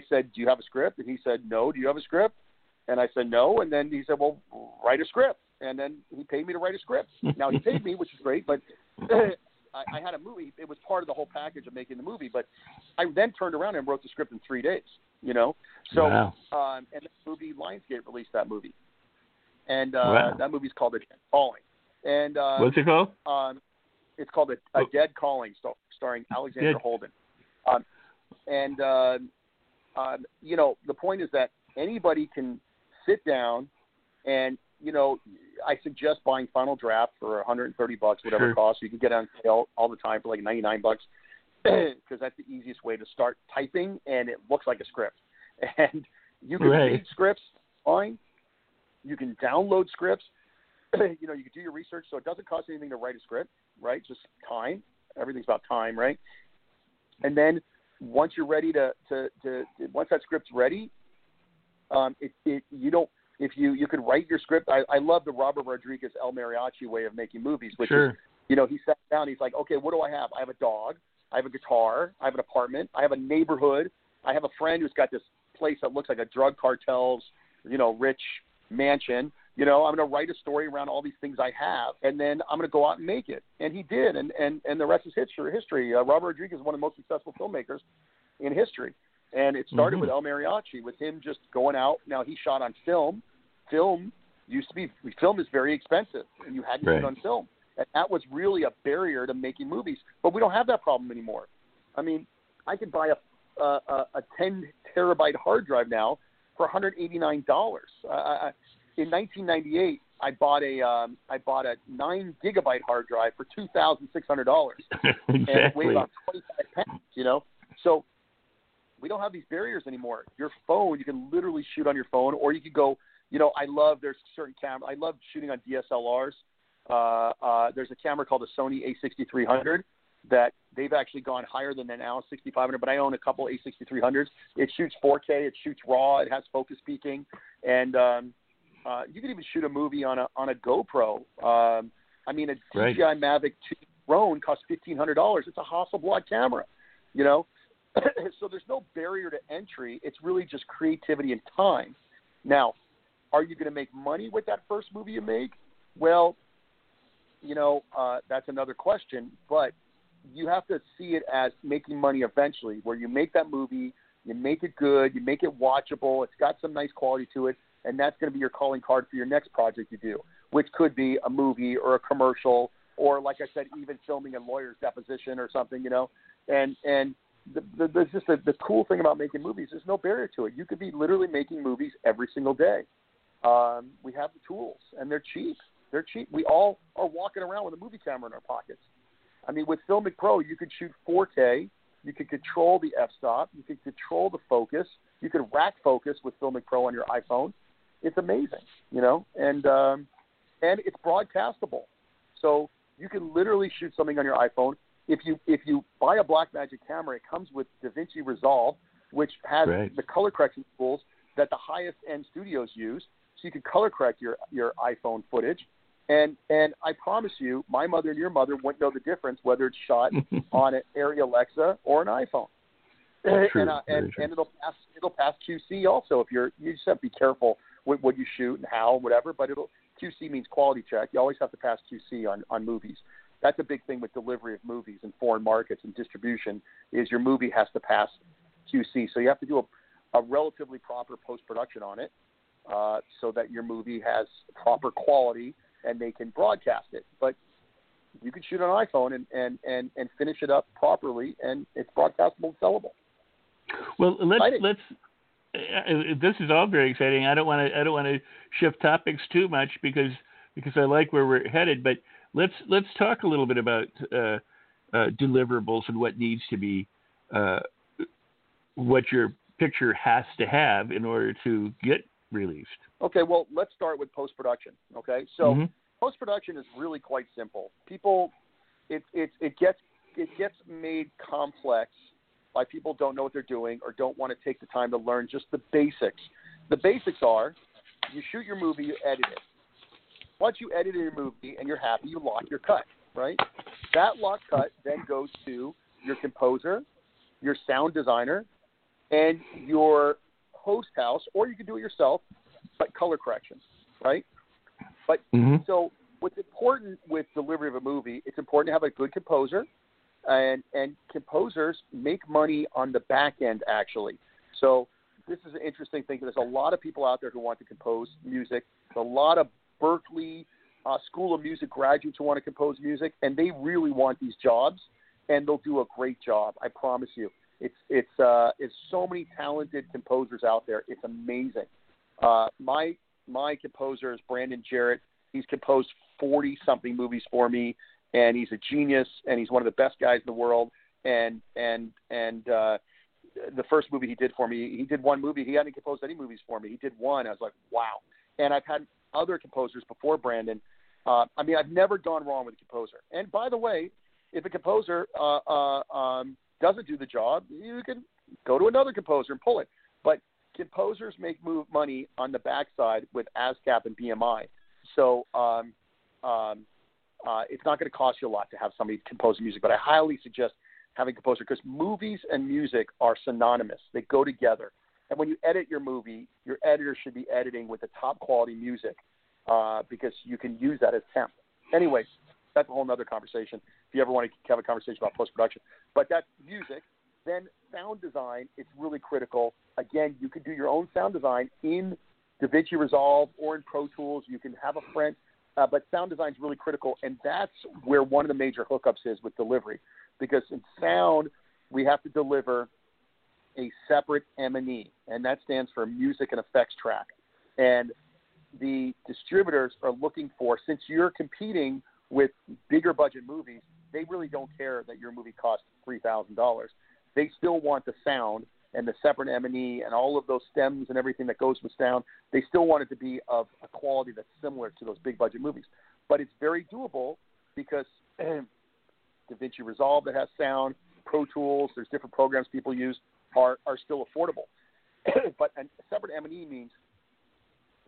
said, do you have a script? And he said, no. Do you have a script? And I said, no. And then he said, well, write a script. And then he paid me to write a script. Now, he paid me, which is great, but I had a movie. It was part of the whole package of making the movie, but I then turned around and wrote the script in 3 days, you know? So, wow. And the movie, Lionsgate released that movie. And wow. that movie's called A Dead Calling. And, what's it called? It's called A Dead Calling, starring Alexander Holden. You know, the point is that anybody can sit down and, you know, I suggest buying Final Draft for $130, whatever sure. it costs. You can get it on sale all the time for like $99 because that's the easiest way to start typing, and it looks like a script. And you can right. read scripts online. You can download scripts. You know, you can do your research, so it doesn't cost anything to write a script, right? Just time. Everything's about time, right? And then once you're ready once that script's ready, you don't. If you could write your script, I love the Robert Rodriguez El Mariachi way of making movies, which sure. is, you know, he sat down, he's like, okay, what do I have? I have a dog, I have a guitar, I have an apartment, I have a neighborhood, I have a friend who's got this place that looks like a drug cartel's, you know, rich mansion. You know, I'm going to write a story around all these things I have, and then I'm going to go out and make it. And he did, and the rest is history. Robert Rodriguez is one of the most successful filmmakers in history. And it started mm-hmm. with El Mariachi, with him just going out. Now, he shot on film. Film is very expensive, and you hadn't right. shoot on film. And that was really a barrier to making movies. But we don't have that problem anymore. I mean, I could buy a 10-terabyte hard drive now for $189. In 1998, I bought a 9-gigabyte hard drive for $2,600. Exactly. And it weighed about 25 pounds, you know? So we don't have these barriers anymore. Your phone, you can literally shoot on your phone, or you could go, you know, there's certain camera. I love shooting on DSLRs. There's a camera called a Sony A6300 that they've actually gone higher than that now, 6500, but I own a couple A6300s. It shoots 4K, it shoots raw, it has focus peaking. And you can even shoot a movie on a GoPro. A CGI right. Mavic 2 drone costs $1,500. It's a Hasselblad camera, you know? So there's no barrier to entry. It's really just creativity and time. Now, are you going to make money with that first movie you make? Well, you know, that's another question. But you have to see it as making money eventually, where you make that movie, you make it good, you make it watchable, it's got some nice quality to it, and that's going to be your calling card for your next project you do, which could be a movie or a commercial or, like I said, even filming a lawyer's deposition or something, you know, and the cool thing about making movies, there's no barrier to it. You could be literally making movies every single day. We have the tools, and they're cheap. They're cheap. We all are walking around with a movie camera in our pockets. I mean, with Filmic Pro, you could shoot 4K. You could control the f-stop. You could control the focus. You could rack focus with Filmic Pro on your iPhone. It's amazing, you know, and it's broadcastable. So you can literally shoot something on your iPhone. If you buy a Blackmagic camera, it comes with DaVinci Resolve, which has right. the color correction tools that the highest end studios use, so you can color correct your iPhone footage. And I promise you, my mother and your mother wouldn't know the difference whether it's shot on an Arri Alexa or an iPhone. True, and it'll pass QC also. If you just have to be careful with what you shoot and how and whatever, but QC means quality check. You always have to pass QC on movies. That's a big thing with delivery of movies in foreign markets and distribution is your movie has to pass QC. So you have to do a relatively proper post-production on it. so that your movie has proper quality and they can broadcast it. But you can shoot on an iPhone and finish it up properly, and it's broadcastable and sellable. Well, this is all very exciting. I don't want to shift topics too much because I like where we're headed. But let's talk a little bit about deliverables and what needs to be what your picture has to have in order to get released. Okay. Well, let's start with post-production. Okay. So post-production is really quite simple. People, it gets made complex by people don't know what they're doing or don't want to take the time to learn just the basics. The basics are you shoot your movie, you edit it. Once you edit your movie and you're happy, you lock your cut, right? That lock cut then goes to your composer, your sound designer, and your host house, or you can do it yourself, but color correction, right? But so what's important with delivery of a movie, it's important to have a good composer, and composers make money on the back end, actually. So this is an interesting thing. There's a lot of people out there who want to compose music. There's a lot of Berkeley School of Music graduates who want to compose music, and they really want these jobs, and they'll do a great job. I promise you. It's so many talented composers out there. It's amazing. My composer is Brandon Jarrett. He's composed 40-something movies for me, and he's a genius, and he's one of the best guys in the world. And the first movie he did for me, he did one movie. He hadn't composed any movies for me. He did one. I was like, wow. And I've had other composers before Brandon. I've never gone wrong with a composer. And by the way, if a composer doesn't do the job, you can go to another composer and pull it. But composers make money on the backside with ASCAP and BMI. So it's not going to cost you a lot to have somebody compose music, but I highly suggest having a composer because movies and music are synonymous. They go together. And when you edit your movie, your editor should be editing with the top quality music because you can use that as temp. Anyways, that's a whole other conversation if you ever want to have a conversation about post-production. But that's music. Then sound design, it's really critical. Again, you can do your own sound design in DaVinci Resolve or in Pro Tools. You can have a friend, but sound design is really critical, and that's where one of the major hookups is with delivery because in sound, we have to deliver a separate M&E, and that stands for music and effects track. And the distributors are looking for, since you're competing with bigger budget movies, they really don't care that your movie costs $3,000. They still want the sound and the separate M&E and all of those stems and everything that goes with sound. They still want it to be of a quality that's similar to those big budget movies. But it's very doable because DaVinci Resolve that has sound, Pro Tools, there's different programs people use are still affordable. But a separate M&E means,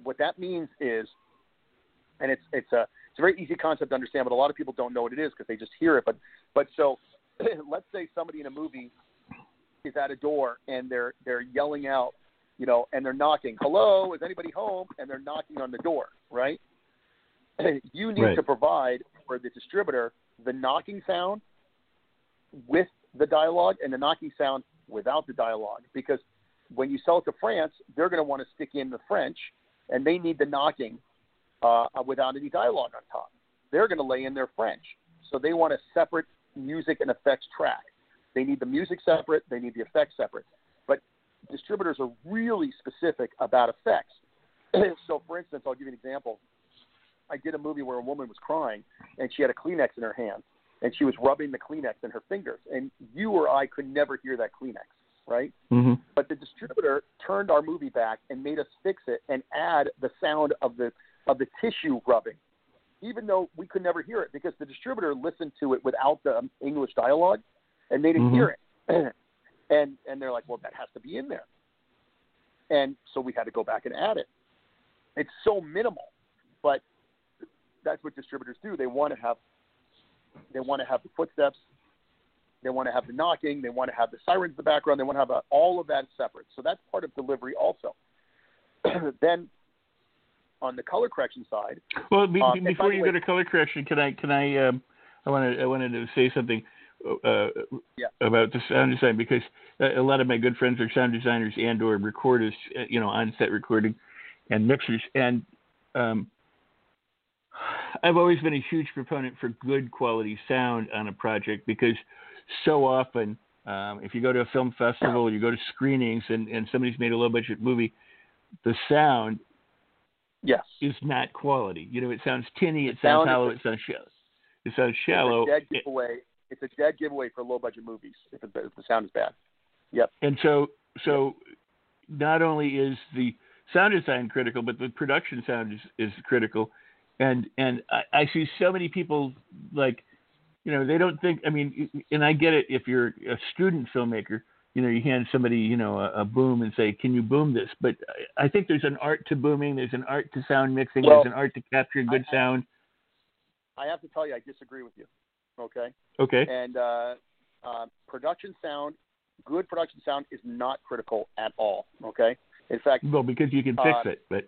what that means is, and it's a very easy concept to understand, but a lot of people don't know what it is because they just hear it. But so let's say somebody in a movie is at a door and they're yelling out, you know, and they're knocking, hello, is anybody home? And they're knocking on the door, right? You need to provide for the distributor the knocking sound with the dialogue and the knocking sound without the dialogue, because when you sell it to France, they're going to want to stick in the French, and they need the knocking without any dialogue on top. They're going to lay in their French. So they want a separate music and effects track. They need the music separate. They need the effects separate. But distributors are really specific about effects. So, for instance, I'll give you an example. I did a movie where a woman was crying, and she had a Kleenex in her hand, and she was rubbing the Kleenex in her fingers. And you or I could never hear that Kleenex, right? But the distributor turned our movie back and made us fix it and add the sound of the tissue rubbing, even though we could never hear it because the distributor listened to it without the English dialogue and they didn't hear it. and they're like, well, that has to be in there. And so we had to go back and add it. It's so minimal, but that's what distributors do. They want to have the footsteps. They want to have the knocking. They want to have the sirens in the background. They want to have all of that separate. So that's part of delivery also. Then, on the color correction side. Well, before you go to color correction, can I? I wanted to say something about the sound design because a lot of my good friends are sound designers and/or recorders, on set recording, and mixers. And I've always been a huge proponent for good quality sound on a project, because so often if you go to a film festival, you go to screenings, and somebody's made a low-budget movie, the sound is not quality. You know, it sounds tinny, it sounds hollow, it sounds shallow. It sounds shallow. It's a dead giveaway for low-budget movies if the sound is bad. Yep. And so not only is the sound design critical, but the production sound is critical. And I see so many people, like, you know, they don't think, I mean, and I get it, if you're a student filmmaker, you know, you hand somebody, you know, a boom and say, can you boom this? But I think there's an art to booming. There's an art to sound mixing. Well, there's an art to capturing good sound. I have to tell you, I disagree with you. Okay. Okay. And production sound, good production sound is not critical at all. Okay. In fact, well, because you can fix it, but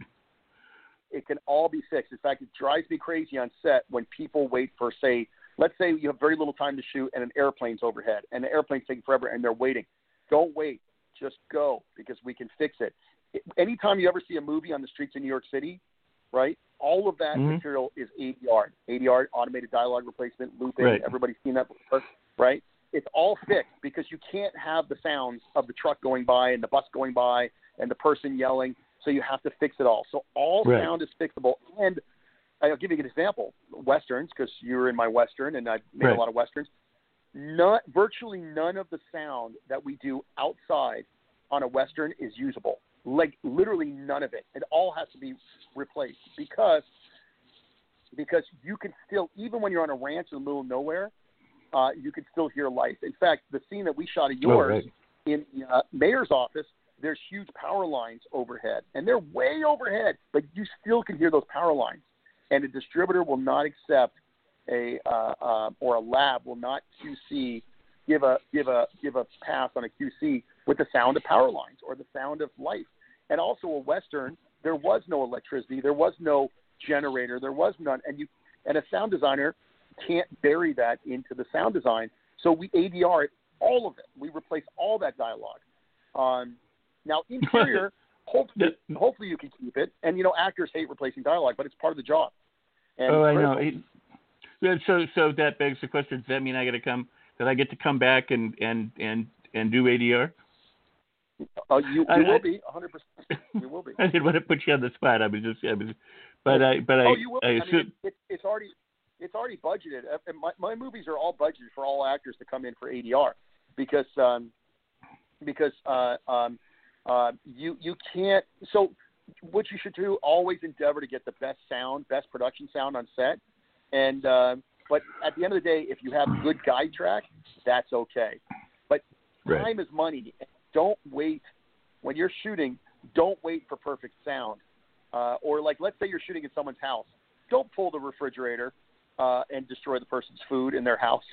it can all be fixed. In fact, it drives me crazy on set when people wait for, say, let's say you have very little time to shoot and an airplane's overhead and the airplane's taking forever and they're waiting. Don't wait. Just go, because we can fix it. Anytime you ever see a movie on the streets of New York City, right, all of that material is ADR. ADR, automated dialogue replacement, looping. Right. Everybody's seen that before, right? It's all fixed, because you can't have the sounds of the truck going by and the bus going by and the person yelling, so you have to fix it all. So all sound is fixable. And I'll give you an example, Westerns, because you were in my Western, and I've made a lot of Westerns. Virtually none of the sound that we do outside on a Western is usable. Like, literally none of it. It all has to be replaced, because you can still, even when you're on a ranch in the middle of nowhere, you can still hear life. In fact, the scene that we shot of yours in the mayor's office, there's huge power lines overhead, and they're way overhead, but you still can hear those power lines. And a distributor will not accept or a lab will not QC give a pass on a QC with the sound of power lines or the sound of life. And also a Western, there was no electricity, there was no generator, there was none, and a sound designer can't bury that into the sound design. So we ADR all of it. We replace all that dialogue. Now interior, hopefully you can keep it. And you know, actors hate replacing dialogue, but it's part of the job. And I know. So that begs the question: does that mean I get to come back and do ADR? You will be 100%. You will be. I didn't want to put you on the spot. You will. It's already budgeted. My movies are all budgeted for all actors to come in for ADR, because you can't. So what you should do, always endeavor to get the best sound, best production sound on set. And but at the end of the day, if you have good guide track, that's okay. But time is money. Don't wait when you're shooting. Don't wait for perfect sound. Or like, let's say you're shooting at someone's house. Don't pull the refrigerator and destroy the person's food in their house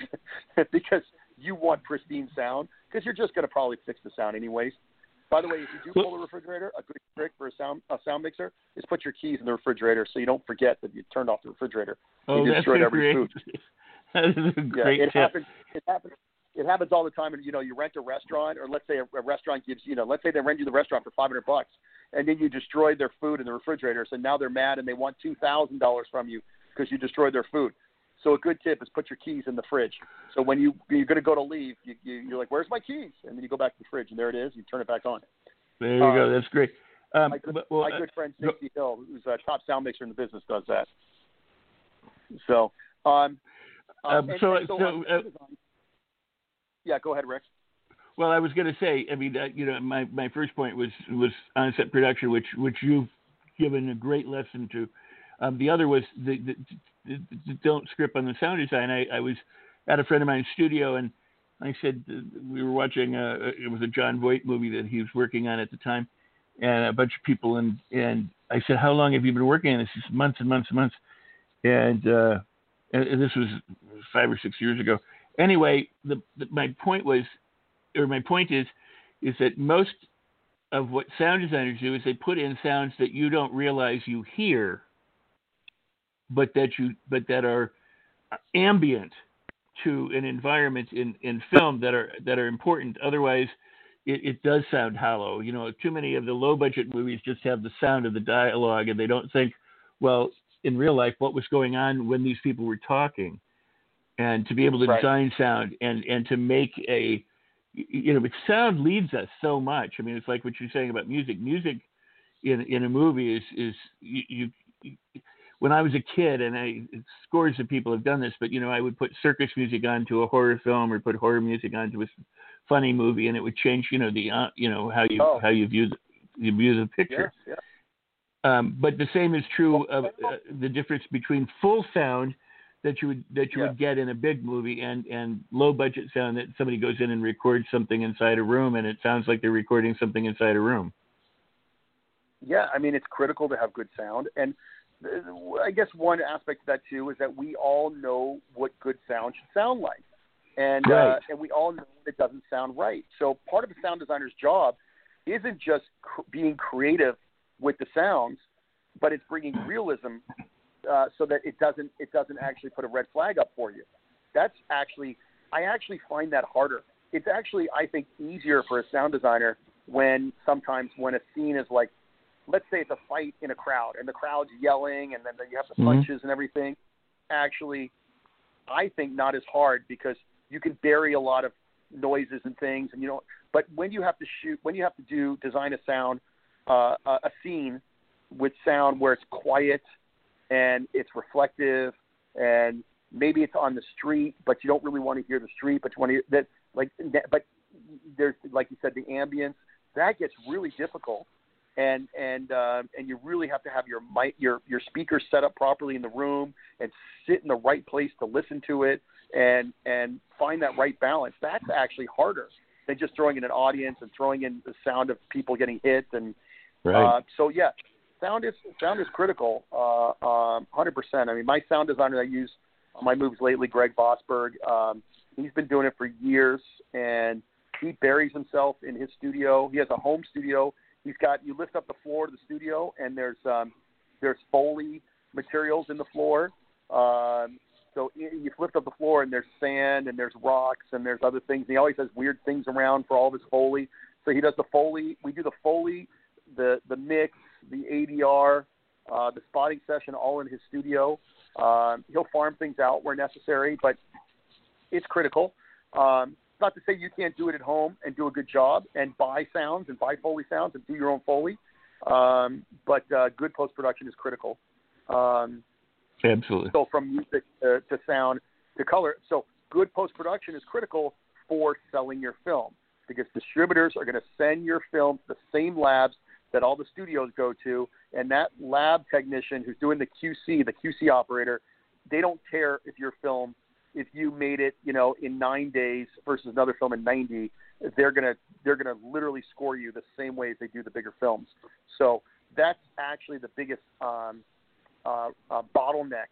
because you want pristine sound, because you're just going to probably fix the sound anyways. By the way, if you do pull the refrigerator, a good trick for a sound mixer is put your keys in the refrigerator so you don't forget that you turned off the refrigerator. You destroyed every food. That is a great tip. It happens all the time. And, you know, you rent a restaurant, or let's say a restaurant gives, you know, let's say they rent you the restaurant for $500, and then you destroyed their food in the refrigerator. So now they're mad and they want $2,000 from you because you destroyed their food. So a good tip is put your keys in the fridge. So when you're going to go to leave, you're like, where's my keys? And then you go back to the fridge, and there it is. You turn it back on. There you go. That's great. My good friend, Stacey Hill, who's a top sound mixer in the business, does that. So go ahead, Rex. Well, I was going to say, I mean, you know, my first point was on-set production, which you've given a great lesson to. The other was the don't script on the sound design. I was at a friend of mine's studio, and I said we were watching it was a John Voight movie that he was working on at the time, and a bunch of people, and I said, how long have you been working on this? He said, months and months and months, and this was 5 or 6 years ago. Anyway, my point is that most of what sound designers do is they put in sounds that you don't realize you hear, but that are ambient to an environment in film that are important. Otherwise, it does sound hollow. You know, too many of the low budget movies just have the sound of the dialogue, and they don't think, well, in real life, what was going on when these people were talking. And to be able to design sound and to make a, you know, because sound leads us so much. I mean, it's like what you're saying about music. Music in a movie is you when I was a kid, and scores of people have done this, but, you know, I would put circus music onto a horror film or put horror music onto a funny movie, and it would change, you know, the, you know, how you view the picture. Yes, yeah. But the same is true of the difference between full sound that you would get in a big movie and low budget sound that somebody goes in and records something inside a room, and it sounds like they're recording something inside a room. Yeah, I mean, it's critical to have good sound, and I guess one aspect of that too is that we all know what good sound should sound like, and we all know it doesn't sound right. So part of a sound designer's job isn't just being creative with the sounds, but it's bringing realism so that it doesn't actually put a red flag up for you. That's actually, I actually find that harder. It's actually, I think, easier for a sound designer when a scene is like, let's say it's a fight in a crowd, and the crowd's yelling, and then you have the punches and everything. Actually, I think not as hard, because you can bury a lot of noises and things, and you know. But when you have to design a sound, a scene with sound where it's quiet and it's reflective, and maybe it's on the street, but you don't really want to hear the street, but you want to hear that, but there's, like you said, the ambience that gets really difficult. And you really have to have your mic, your speakers set up properly in the room, and sit in the right place to listen to it, and find that right balance. That's actually harder than just throwing in an audience and throwing in the sound of people getting hit. And so yeah, sound is critical, 100%. I mean, my sound designer that I use on my movies lately, Greg Bosberg, he's been doing it for years, and he buries himself in his studio. He has a home studio. He's got, you lift up the floor to the studio, and there's Foley materials in the floor. So you lift up the floor, and there's sand, and there's rocks, and there's other things. And he always has weird things around for all of his Foley. So he does the Foley. We do the Foley, the mix, the ADR, the spotting session, all in his studio. He'll farm things out where necessary, but it's critical. Not to say you can't do it at home and do a good job and buy sounds and buy Foley sounds and do your own Foley, but good post-production is critical. Absolutely. So from music to sound to color. So good post-production is critical for selling your film, because distributors are going to send your film to the same labs that all the studios go to, and that lab technician who's doing the QC, the QC operator, they don't care if your film, if you made it, you know, in 9 days versus another film in 90, they're gonna literally score you the same way as they do the bigger films. So that's actually the biggest bottleneck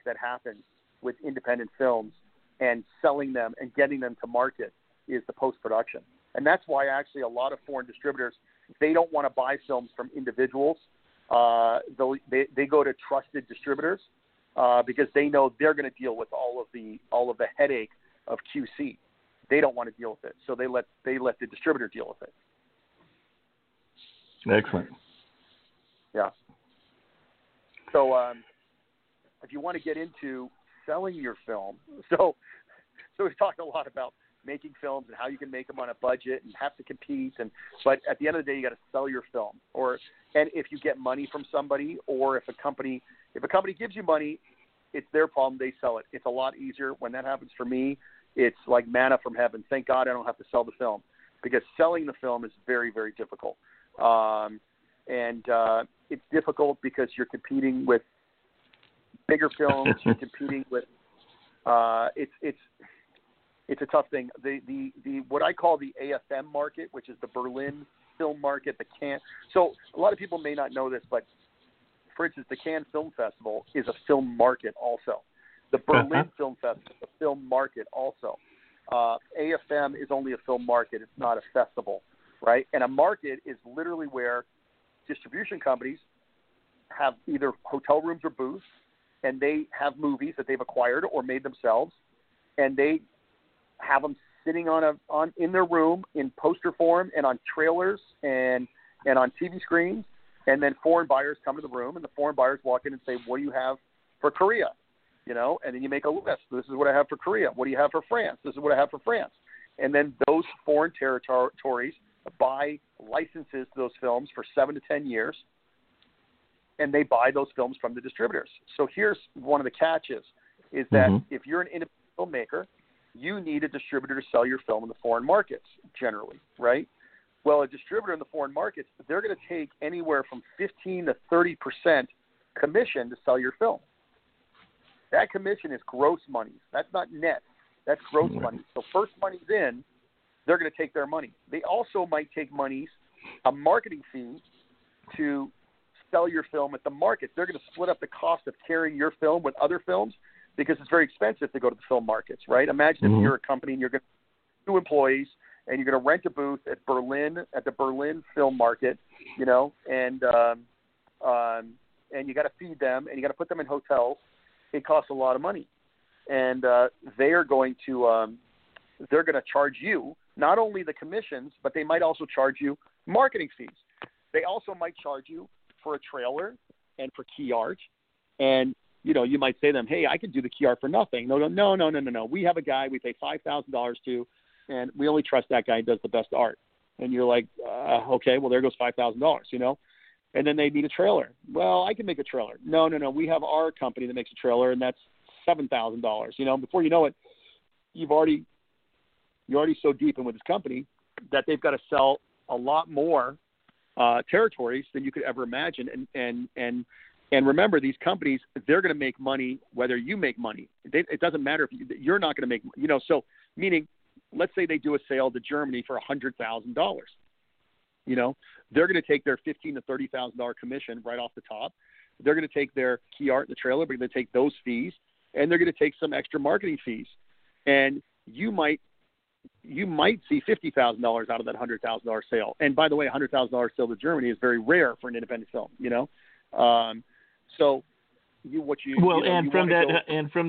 that happens with independent films and selling them and getting them to market is the post production. And that's why actually a lot of foreign distributors, they don't want to buy films from individuals. They go to trusted distributors. Because they know they're going to deal with all of the headache of QC. They don't want to deal with it, so they let the distributor deal with it. Excellent. Yeah. So if you want to get into selling your film, so we've talked a lot about making films and how you can make them on a budget and have to compete, but at the end of the day, you got to sell your film. And if you get money from somebody, or if a company gives you money, it's their problem. They sell it. It's a lot easier. When that happens for me, it's like manna from heaven. Thank God I don't have to sell the film, because selling the film is very, very difficult. And it's difficult because you're competing with bigger films. You're competing with it's a tough thing. The what I call the AFM market, which is the Berlin film market, the Cannes. So a lot of people may not know this, but for instance, the Cannes Film Festival is a film market also. The Berlin Film Festival is a film market also. AFM is only a film market. It's not a festival, right? And a market is literally where distribution companies have either hotel rooms or booths, and they have movies that they've acquired or made themselves, and they have them sitting on in their room in poster form and on trailers and on TV screens. And then foreign buyers come to the room, and the foreign buyers walk in and say, what do you have for Korea? You know, and then you make a list. This is what I have for Korea. What do you have for France? This is what I have for France. And then those foreign territories buy licenses to those films for 7 to 10 years, and they buy those films from the distributors. So here's one of the catches is that if you're an independent filmmaker, you need a distributor to sell your film in the foreign markets generally, right? Well, a distributor in the foreign markets, they're going to take anywhere from 15 to 30% commission to sell your film. That commission is gross money. That's not net. That's gross money. So first money's in, they're going to take their money. They also might take monies, a marketing fee, to sell your film at the market. They're going to split up the cost of carrying your film with other films because it's very expensive to go to the film markets, right? Imagine if you're a company and you're going to 2 employees and you're going to rent a booth at the Berlin Film Market, you know, and you got to feed them and you got to put them in hotels. It costs a lot of money, and they're going to charge you not only the commissions, but they might also charge you marketing fees. They also might charge you for a trailer and for key art. And, you know, you might say to them, hey, I could do the key art for nothing. No, no, no, no, no, no. We have a guy we pay $5,000 to, and we only trust that guy who does the best art. And you're like, okay, well, there goes $5,000, you know. And then they need a trailer. Well, I can make a trailer. No, no, no. We have our company that makes a trailer, and that's $7,000, you know. Before you know it, you're already so deep in with this company that they've got to sell a lot more territories than you could ever imagine. And remember, these companies, they're going to make money whether you make money. It doesn't matter if you're not going to make, you know. So meaning, let's say they do a sale to Germany for $100,000. You know, they're going to take their $15,000 to $30,000 commission right off the top. They're going to take their key art in the trailer, but they're going to take those fees, and they're going to take some extra marketing fees. And you might see $50,000 out of that $100,000 sale. And by the way, a $100,000 sale to Germany is very rare for an independent film, you know? From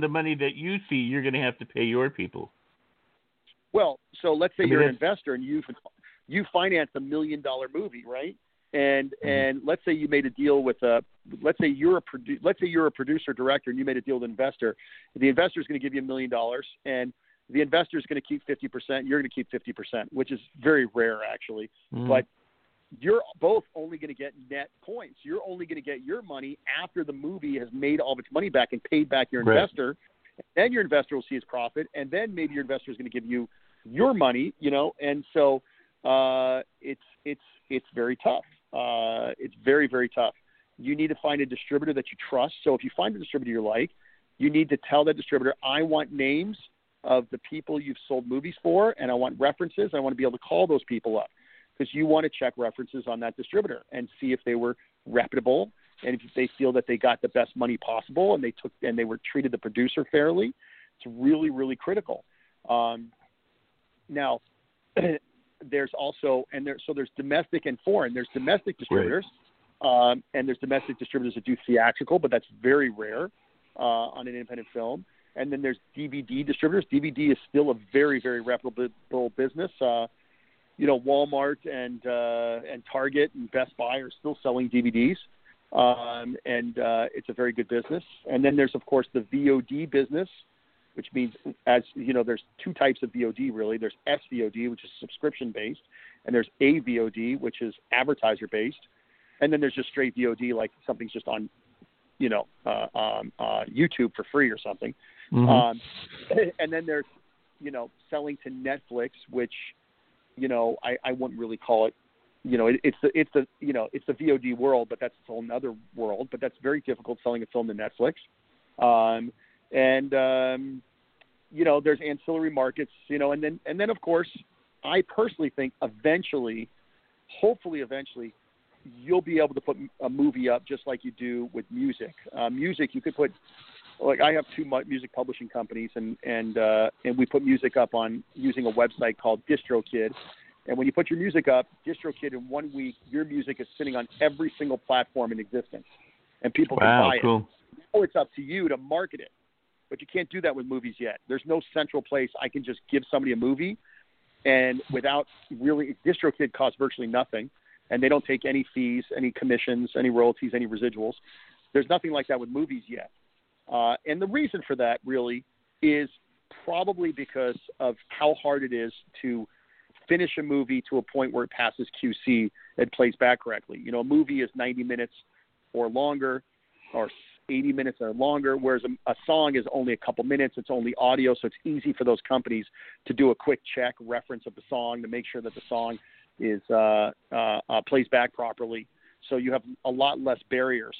the money that you see, you're going to have to pay your people. Well, so let's say you're an investor and you finance $1 million movie, right? And let's say you made a deal with let's say you're a producer director and you made a deal with an investor. The investor is going to give you $1 million, and the investor is going to keep 50%. You're going to keep 50%, which is very rare, actually. But you're both only going to get net points. You're only going to get your money after the movie has made all of its money back and paid back your investor. Then your investor will see his profit, and then maybe your investor is going to give you your money, you know. And so it's very tough. It's very, very tough. You need to find a distributor that you trust. So if you find a distributor you like, you need to tell that distributor, I want names of the people you've sold movies for, and I want references. I want to be able to call those people up because you want to check references on that distributor and see if they were reputable and if they feel that they got the best money possible and they were treated the producer fairly. It's really, really critical. Now, there's also there's domestic and foreign. There's domestic distributors, and there's domestic distributors that do theatrical, but that's very rare on an independent film. And then there's DVD distributors. DVD is still a very, very reputable business. You know, Walmart and Target and Best Buy are still selling DVDs, and it's a very good business. And then there's, of course, the VOD business, which means, as you know, there's 2 types of VOD, really. There's SVOD, which is subscription-based, and there's AVOD, which is advertiser-based. And then there's just straight VOD, like something's just on, you know, YouTube for free or something. And then there's, you know, selling to Netflix, which, you know, I wouldn't really call it, you know, it's the VOD world, but that's a whole other world. But that's very difficult, selling a film to Netflix. You know, there's ancillary markets, you know, and then of course, I personally think eventually, you'll be able to put a movie up just like you do with music. Music, you could put, like, I have 2 music publishing companies, and we put music up on using a website called DistroKid. And when you put your music up, DistroKid, in 1 week, your music is sitting on every single platform in existence, and people can buy it. Now it's up to you to market it. But you can't do that with movies yet. There's no central place I can just give somebody a movie, and without really, DistroKid costs virtually nothing, and they don't take any fees, any commissions, any royalties, any residuals. There's nothing like that with movies yet. And the reason for that really is probably because of how hard it is to finish a movie to a point where it passes QC and plays back correctly. You know, a movie is 90 minutes or longer, or 80 minutes or longer, whereas a song is only a couple minutes. It's only audio, so it's easy for those companies to do a quick check reference of the song to make sure that the song is plays back properly. So you have a lot less barriers.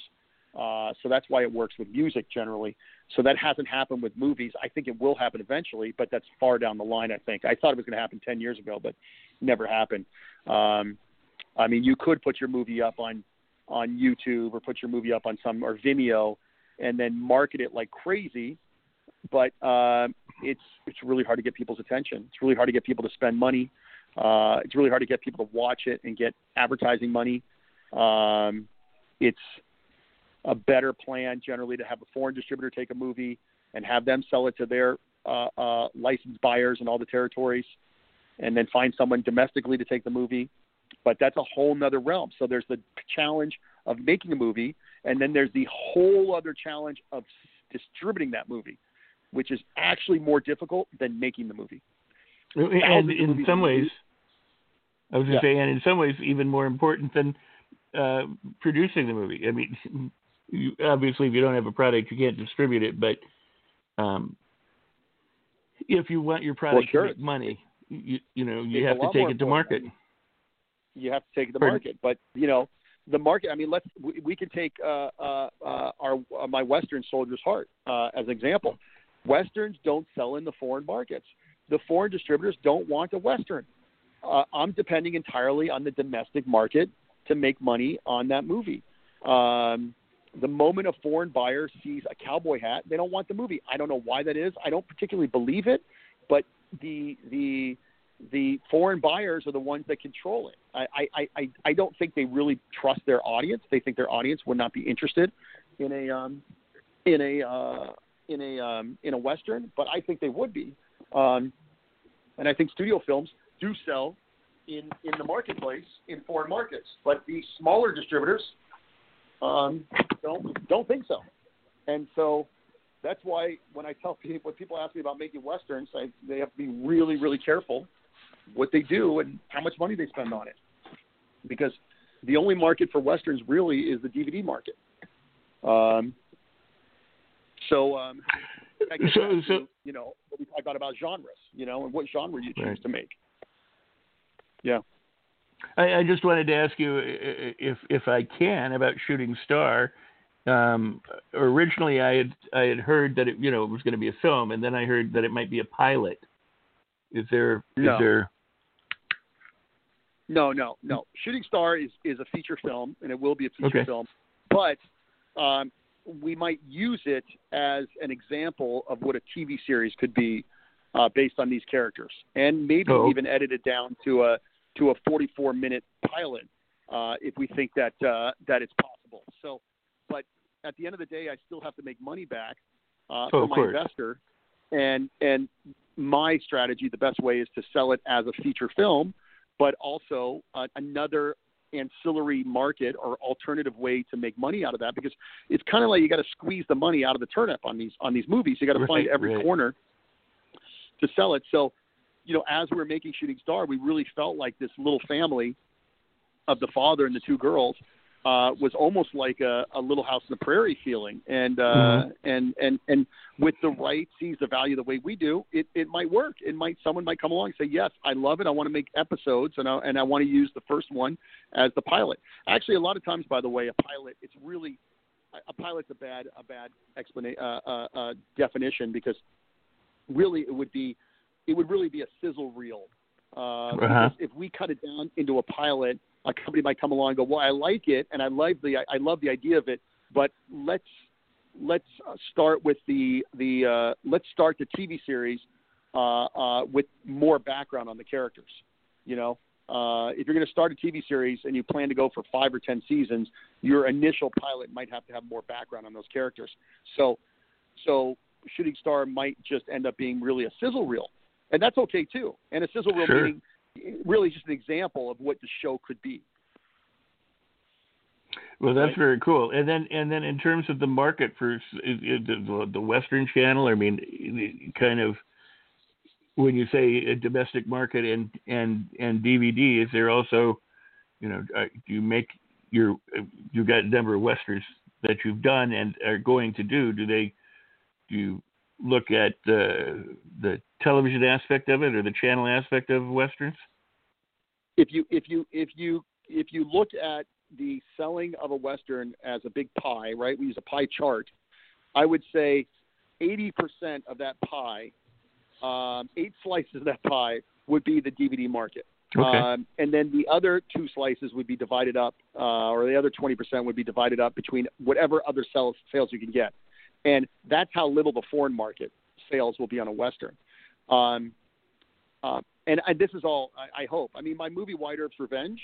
So that's why it works with music generally. So that hasn't happened with movies. I think it will happen eventually, but that's far down the line, I think. I thought it was going to happen 10 years ago, but never happened. I mean, you could put your movie up on YouTube or put your movie up on some, or Vimeo, and then market it like crazy. But it's really hard to get people's attention. It's really hard to get people to spend money. It's really hard to get people to watch it and get advertising money. It's a better plan generally to have a foreign distributor take a movie and have them sell it to their licensed buyers in all the territories, and then find someone domestically to take the movie. But that's a whole nother realm. So there's the challenge of making a movie, and then there's the whole other challenge of distributing that movie, which is actually more difficult than making the movie. And in some ways, I was going to say, and in some ways, even more important than producing the movie. I mean, obviously, if you don't have a product, you can't distribute it. But if you want your product to make money, you have to take it to market. You have to take the market, but you know, the market, I mean, we can take, my Western Soldier's Heart, as an example. Westerns don't sell in the foreign markets. The foreign distributors don't want a Western. I'm depending entirely on the domestic market to make money on that movie. The moment a foreign buyer sees a cowboy hat, they don't want the movie. I don't know why that is. I don't particularly believe it, but the foreign buyers are the ones that control it. I don't think they really trust their audience. They think their audience would not be interested in a Western, but I think they would be. And I think studio films do sell in the marketplace, in foreign markets, but the smaller distributors don't think so. And so that's why when people ask me about making Westerns, they have to be really, really careful what they do and how much money they spend on it, because the only market for Westerns really is the DVD market. I guess you know what we talked about genres, you know, and what genre you choose to make. Yeah, I just wanted to ask you if I can about Shooting Star. Originally, I had heard that it was going to be a film, and then I heard that it might be a pilot. No. Shooting Star is a feature film, and it will be a feature film. But we might use it as an example of what a TV series could be based on these characters, and maybe even edit it down to a 44-minute pilot if we think that it's possible. So, but at the end of the day, I still have to make money back for my investor. And my strategy, the best way, is to sell it as a feature film, but also another ancillary market or alternative way to make money out of that, because it's kind of like you got to squeeze the money out of the turnip on these movies. You got to find every corner to sell it. So, you know, as we were making Shooting Star, we really felt like this little family of the father and the two girls was almost like a Little House on the Prairie feeling, and with the right sees the value the way we do, it might work. Someone might come along and say, yes, I love it. I want to make episodes, and I want to use the first one as the pilot. Actually, a lot of times, by the way, a pilot's a bad definition, because really it would really be a sizzle reel. Because if we cut it down into a pilot, a company might come along and go, well, I like it, and I love the idea of it, but let's start with let's start the TV series with more background on the characters. You know, if you're going to start a TV series and you plan to go for 5 or 10 seasons, your initial pilot might have to have more background on those characters. So shooting star might just end up being really a sizzle reel. And that's okay, too. And a sizzle reel meaning really just an example of what the show could be. Well, that's very cool. And then in terms of the market for the Western channel, I mean, kind of when you say a domestic market and DVD, is there also, you know, do you make your, you've got a number of Westerns that you've done and are going to do. Do you look at the television aspect of it or the channel aspect of Westerns? If you look at the selling of a Western as a big pie, right? We use a pie chart. I would say 80% of that pie, 8 slices of that pie would be the DVD market. Okay. And then the other 2 slices would be divided up, or the other 20% would be divided up between whatever other sales you can get. And that's how little the foreign market sales will be on a Western. And this is all, I hope. I mean, my movie Wyatt Earp's Revenge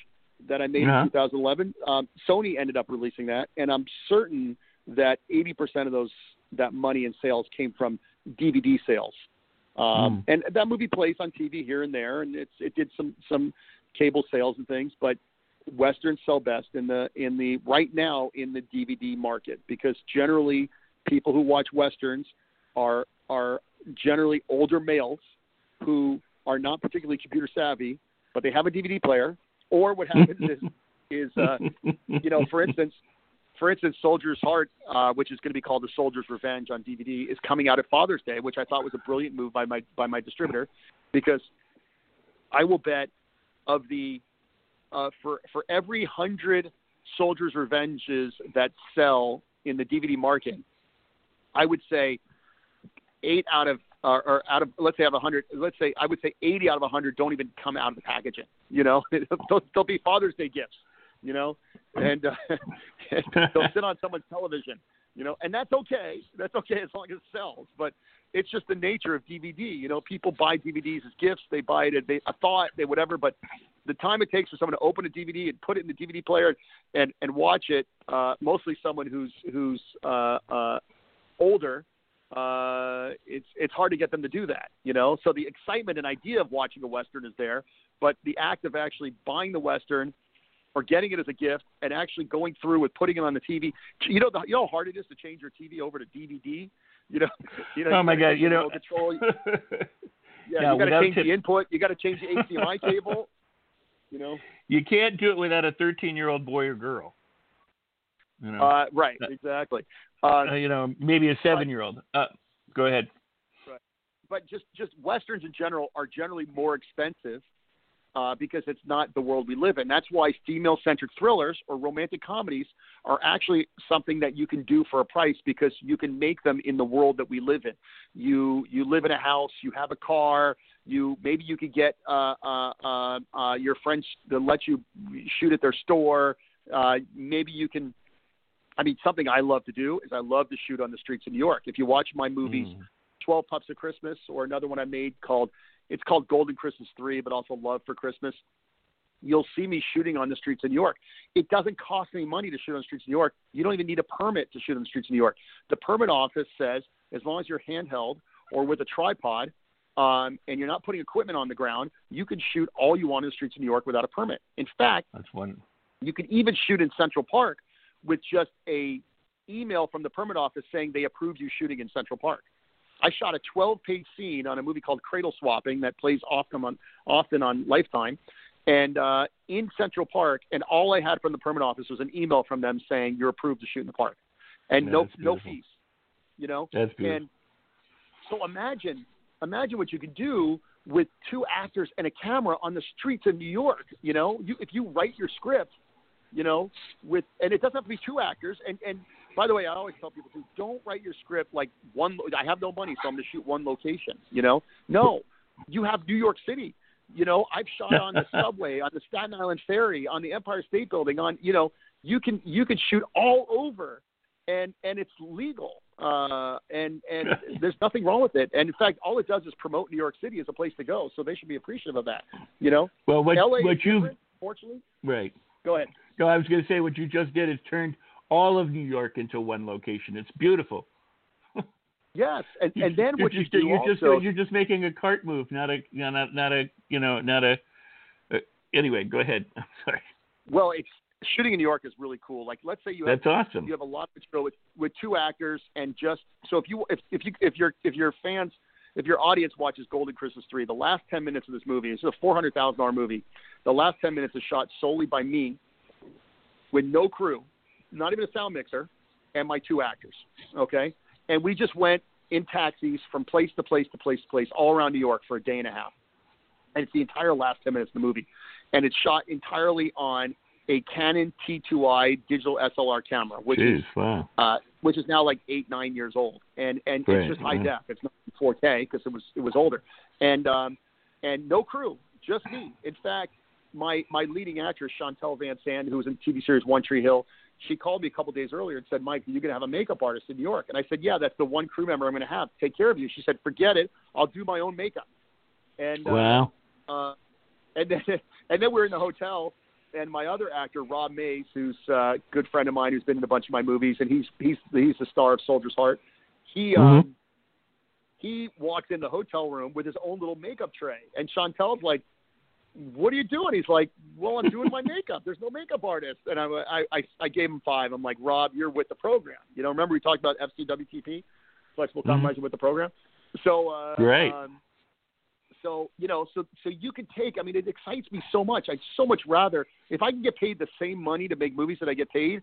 that I made in 2011, Sony ended up releasing that, and I'm certain that 80% of that money in sales came from DVD sales. And that movie plays on TV here and there, and it did some cable sales and things, but Westerns sell best in the right now in the DVD market, because generally people who watch Westerns are generally older males who are not particularly computer savvy, but they have a DVD player. Or what happens is you know, for instance, Soldier's Heart, which is going to be called The Soldier's Revenge on DVD, is coming out at Father's Day, which I thought was a brilliant move by my distributor, because I will bet of the for every 100 Soldier's Revenges that sell in the DVD market, I would say 8 out of or out of, let's say out of 100, let's say I would say 80 out of 100 don't even come out of the packaging. You know, they'll be Father's Day gifts, you know, and they'll sit on someone's television, you know, and that's okay. That's okay as long as it sells. But it's just the nature of DVD. You know, people buy DVDs as gifts. They buy it as a thought, they whatever. But the time it takes for someone to open a DVD and put it in the DVD player and watch it, mostly someone who's older, it's hard to get them to do that, you know. So the excitement and idea of watching a Western is there, but the act of actually buying the Western or getting it as a gift and actually going through with putting it on the TV, you know how hard it is to change your TV over to DVD, you know oh my God, you know, control. Yeah, you got to change the input, you got to change the HDMI cable, you know. You can't do it without a 13-year-old boy or girl. You know, right, exactly. You know, maybe a 7-year-old. Go ahead. Right. But just Westerns in general are generally more expensive because it's not the world we live in. That's why female-centered thrillers or romantic comedies are actually something that you can do for a price, because you can make them in the world that we live in. You live in a house, you have a car, maybe you could get your friends to let you shoot at their store. Maybe you can. I mean, something I love to do is I love to shoot on the streets of New York. If you watch my movies, 12 Pups of Christmas, or another one I made called Golden Christmas 3, but also Love for Christmas, you'll see me shooting on the streets of New York. It doesn't cost any money to shoot on the streets of New York. You don't even need a permit to shoot on the streets of New York. The permit office says as long as you're handheld or with a tripod and you're not putting equipment on the ground, you can shoot all you want in the streets of New York without a permit. In fact, you can even shoot in Central Park with just a email from the permit office saying they approved you shooting in Central Park. I shot a 12-page scene on a movie called Cradle Swapping that plays often on Lifetime, and in Central Park, and all I had from the permit office was an email from them saying you're approved to shoot in the park, and no fees, you know. That's beautiful. And so imagine what you could do with 2 actors and a camera on the streets of New York. You know, if you write your script. You know, and it doesn't have to be 2 actors. And by the way, I always tell people too, don't write your script like one. I have no money, so I'm going to shoot one location. You know, no, you have New York City. You know, I've shot on the subway, on the Staten Island Ferry, on the Empire State Building. On, you know, you can shoot all over, and it's legal. And there's nothing wrong with it. And in fact, all it does is promote New York City as a place to go. So they should be appreciative of that. You know, well, what you fortunately right. Go ahead. No, I was going to say what you just did is turned all of New York into one location. It's beautiful. Yes, and then what you're just making a cart move, Anyway, go ahead. I'm sorry. Well, it's shooting in New York is really cool. Like, let's say you have awesome. You have a lot to show with two actors, and just so if your audience watches Golden Christmas 3, the last 10 minutes of this movie, it's a $400,000 movie. The last 10 minutes is shot solely by me, with no crew, not even a sound mixer, and my two actors. Okay. And we just went in taxis from place to place all around New York for a day and a half. And it's the entire last 10 minutes of the movie. And it's shot entirely on a Canon T2i digital SLR camera, which is now like 8-9 years old. And great, it's just high def. It's not 4K because it was older. And no crew, just me. In fact, my leading actress, Chantel Van Sand, who was in the TV series One Tree Hill, she called me a couple of days earlier and said, Mike, you're going to have a makeup artist in New York. And I said, yeah, that's the one crew member I'm going to have to take care of you. She said, forget it. I'll do my own makeup. And wow. And then we're in the hotel, and my other actor, Rob Mays, who's a good friend of mine who's been in a bunch of my movies, and he's the star of Soldier's Heart. He walks in the hotel room with his own little makeup tray. And Chantel's like, what are you doing? He's like, well, I'm doing my makeup. There's no makeup artist. And I gave him $5. I'm like, Rob, you're with the program. You know, remember we talked about FCWTP, Flexible Compromising with the Program. So, right. So you could take, I mean, it excites me so much. I'd so much rather, if I can get paid the same money to make movies that I get paid,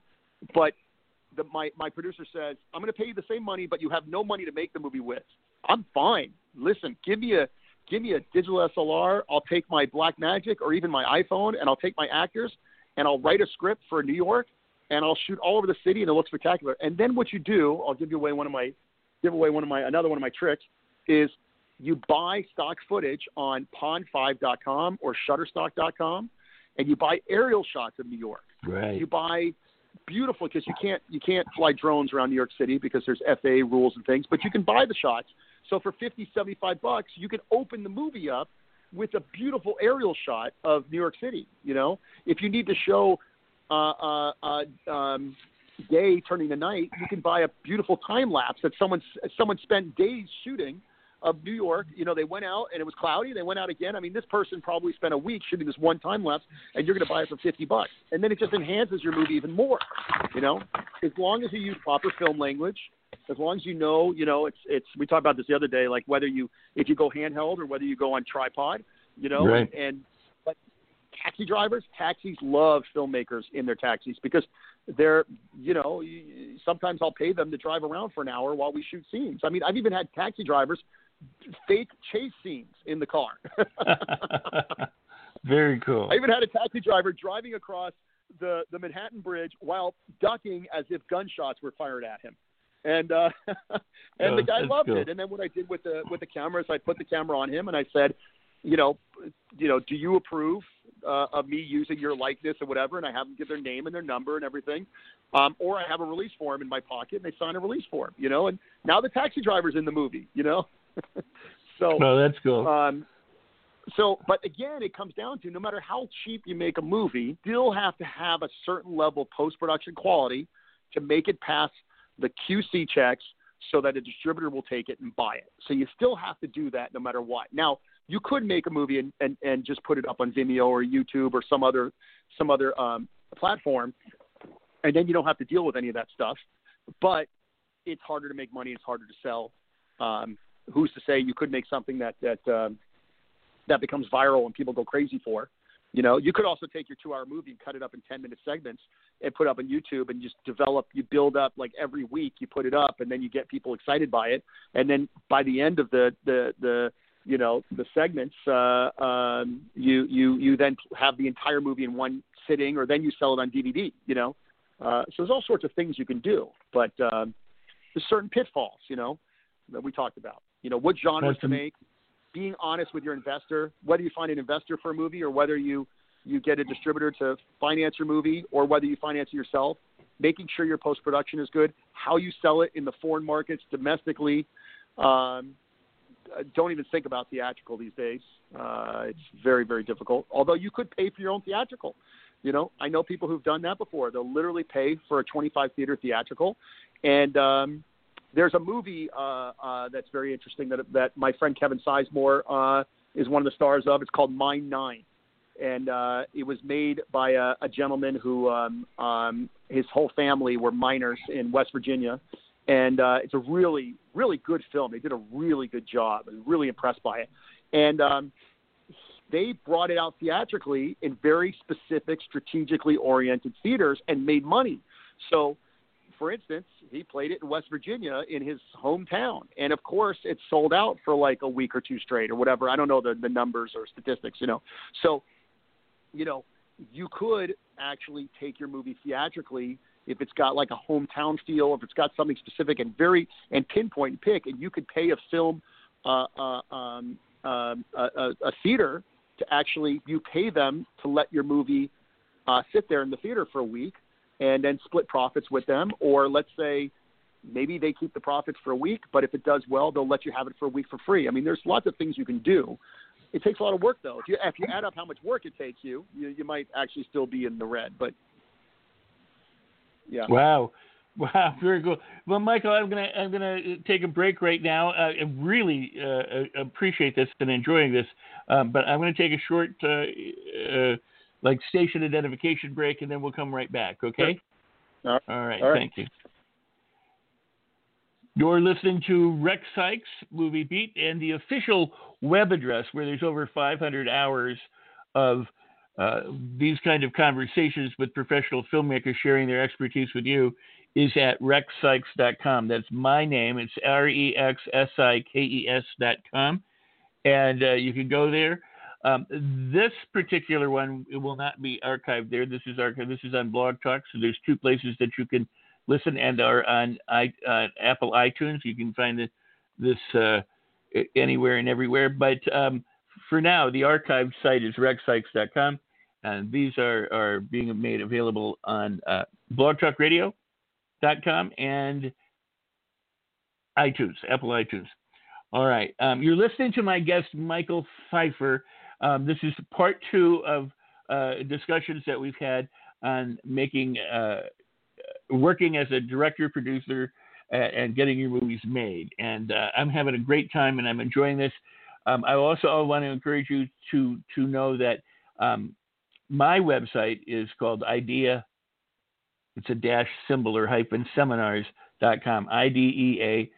but my producer says, I'm going to pay you the same money, but you have no money to make the movie with. I'm fine. Listen, give me a digital SLR. I'll take my Blackmagic or even my iPhone, and I'll take my actors, and I'll write a script for New York, and I'll shoot all over the city, and it looks spectacular. And then what you do, I'll give away another one of my tricks, is you buy stock footage on Pond5.com or Shutterstock.com, and you buy aerial shots of New York. Right. You buy beautiful, because you can't fly drones around New York City because there's FAA rules and things, but you can buy the shots. So for $50-$75, you can open the movie up with a beautiful aerial shot of New York City. You know, if you need to show day turning to night, you can buy a beautiful time lapse that someone spent days shooting of New York. You know, they went out and it was cloudy. They went out again. I mean, this person probably spent a week shooting this one time lapse, and you're going to buy it for $50. And then it just enhances your movie even more. You know, as long as you use proper film language. As long as you know, it's. We talked about this the other day, like if you go handheld or whether you go on tripod, you know. Right. But taxis love filmmakers in their taxis because they're, you know, sometimes I'll pay them to drive around for an hour while we shoot scenes. I mean, I've even had taxi drivers fake chase scenes in the car. Very cool. I even had a taxi driver driving across the Manhattan Bridge while ducking as if gunshots were fired at him. And the guy loved it. And then what I did with the camera is I put the camera on him and I said, you know, do you approve of me using your likeness or whatever? And I have them give their name and their number and everything. Or I have a release form in my pocket and they sign a release form, you know, and now the taxi driver's in the movie, you know? So, no, that's cool. But again, it comes down to no matter how cheap you make a movie, you still have to have a certain level of post-production quality to make it pass the QC checks so that a distributor will take it and buy it. So you still have to do that no matter what. Now you could make a movie and just put it up on Vimeo or YouTube or some other platform. And then you don't have to deal with any of that stuff, but it's harder to make money. It's harder to sell. Who's to say you could make something that becomes viral and people go crazy for. You know, you could also take your 2-hour movie and cut it up in 10-minute segments and put up on YouTube and just build up like every week you put it up and then you get people excited by it. And then by the end of the segments, you then have the entire movie in one sitting, or then you sell it on DVD, you know? So there's all sorts of things you can do, but there's certain pitfalls, you know, that we talked about, you know, what genres to make. Being honest with your investor, whether you find an investor for a movie or whether you get a distributor to finance your movie or whether you finance it yourself, making sure your post-production is good, how you sell it in the foreign markets domestically. Don't even think about theatrical these days. It's very, very difficult, although you could pay for your own theatrical. You know, I know people who've done that before. They'll literally pay for a 25-theater theatrical and There's a movie that's very interesting that my friend Kevin Sizemore is one of the stars of. It's called Mine 9. And it was made by a gentleman who his whole family were miners in West Virginia. And it's a really, really good film. They did a really good job. I was really impressed by it. And they brought it out theatrically in very specific, strategically oriented theaters and made money. So, for instance, he played it in West Virginia in his hometown. And, of course, it sold out for like a week or two straight or whatever. I don't know the numbers or statistics, you know. So, you know, you could actually take your movie theatrically if it's got like a hometown feel, if it's got something specific and very and pinpoint and pick, and you could pay a film, a theater to actually you pay them to let your movie sit there in the theater for a week and then split profits with them. Or let's say maybe they keep the profits for a week, but if it does well, they'll let you have it for a week for free. I mean, there's lots of things you can do. It takes a lot of work, though. If you add up how much work it takes you, you might actually still be in the red, but yeah. Wow, very cool. Well, Michael, I'm gonna take a break right now. I really appreciate this and enjoying this, but I'm gonna take a short like station identification break, and then we'll come right back. Okay. Sure. All right. Thank you. You're listening to Rex Sikes Movie Beat, and the official web address where there's over 500 hours of these kind of conversations with professional filmmakers sharing their expertise with you is at rexsikes.com. That's my name. It's rexsikes.com. And you can go there. This particular one, it will not be archived there. This is archived. This is on Blog Talk. So there's two places that you can listen and are on Apple iTunes. You can find this anywhere and everywhere. But for now, the archived site is rexsikes.com. And these are being made available on blogtalkradio.com and iTunes, Apple iTunes. All right. You're listening to my guest, Michael Feifer. This is part two of discussions that we've had on making working as a director, producer, and getting your movies made. And I'm having a great time, and I'm enjoying this. I also want to encourage you to know that my website is called IDEA. It's a dash symbol or hyphen seminars.com. IDEA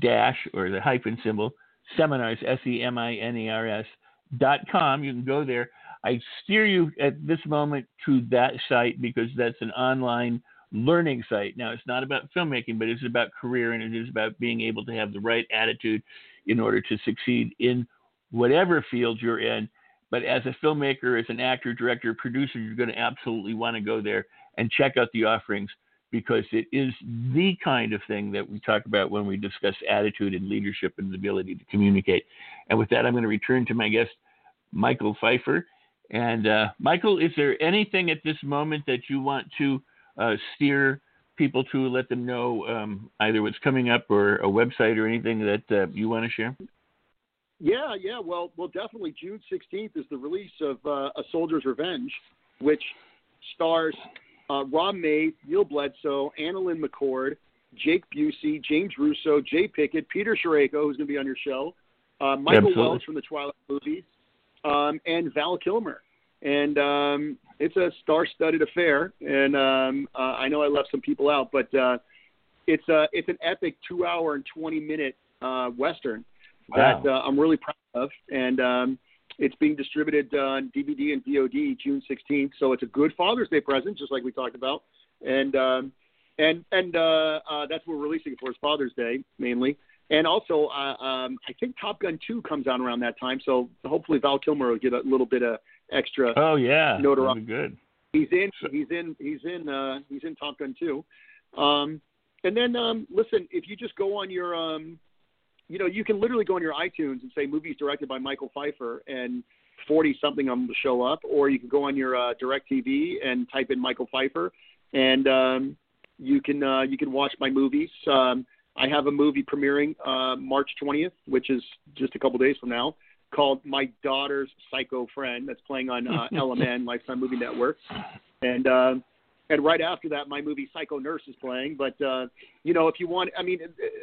dash or the hyphen symbol seminars, SEMINARS.com. You can go there. I steer you at this moment to that site because that's an online learning site. Now, it's not about filmmaking, but it's about career, and it is about being able to have the right attitude in order to succeed in whatever field you're in. But as a filmmaker, as an actor, director, producer, you're going to absolutely want to go there and check out the offerings, because it is the kind of thing that we talk about when we discuss attitude and leadership and the ability to communicate. And with that, I'm going to return to my guest, Michael Feifer. And Michael, is there anything at this moment that you want to steer people to, let them know either what's coming up or a website or anything that you want to share? Yeah. Well, definitely June 16th is the release of A Soldier's Revenge, which stars Rob May, Neil Bledsoe, Annalyn McCord, Jake Busey, James Russo, Jay Pickett, Peter Sciarocco, who's going to be on your show, Michael Welch from the Twilight movies, and Val Kilmer. And it's a star-studded affair, and I know I left some people out, but it's an epic 2-hour and 20-minute Western that I'm really proud of, and it's being distributed on DVD and VOD June 16th, so it's a good Father's Day present, just like we talked about, and that's what we're releasing it for, is Father's Day, mainly. And also, I think Top Gun 2 comes out around that time, so hopefully Val Kilmer will get a little bit of extra. Oh yeah, notoriety. Good. He's in Top Gun 2. And then listen, if you just go on your, you can literally go on your iTunes and say movies directed by Michael Feifer, and 40 something of them will show up. Or you can go on your DirecTV and type in Michael Feifer, and you can watch my movies. I have a movie premiering March 20th, which is just a couple days from now, called My Daughter's Psycho Friend, that's playing on LMN, Lifetime Movie Network. And And right after that, my movie Psycho Nurse is playing. But, you know, if you want, I mean,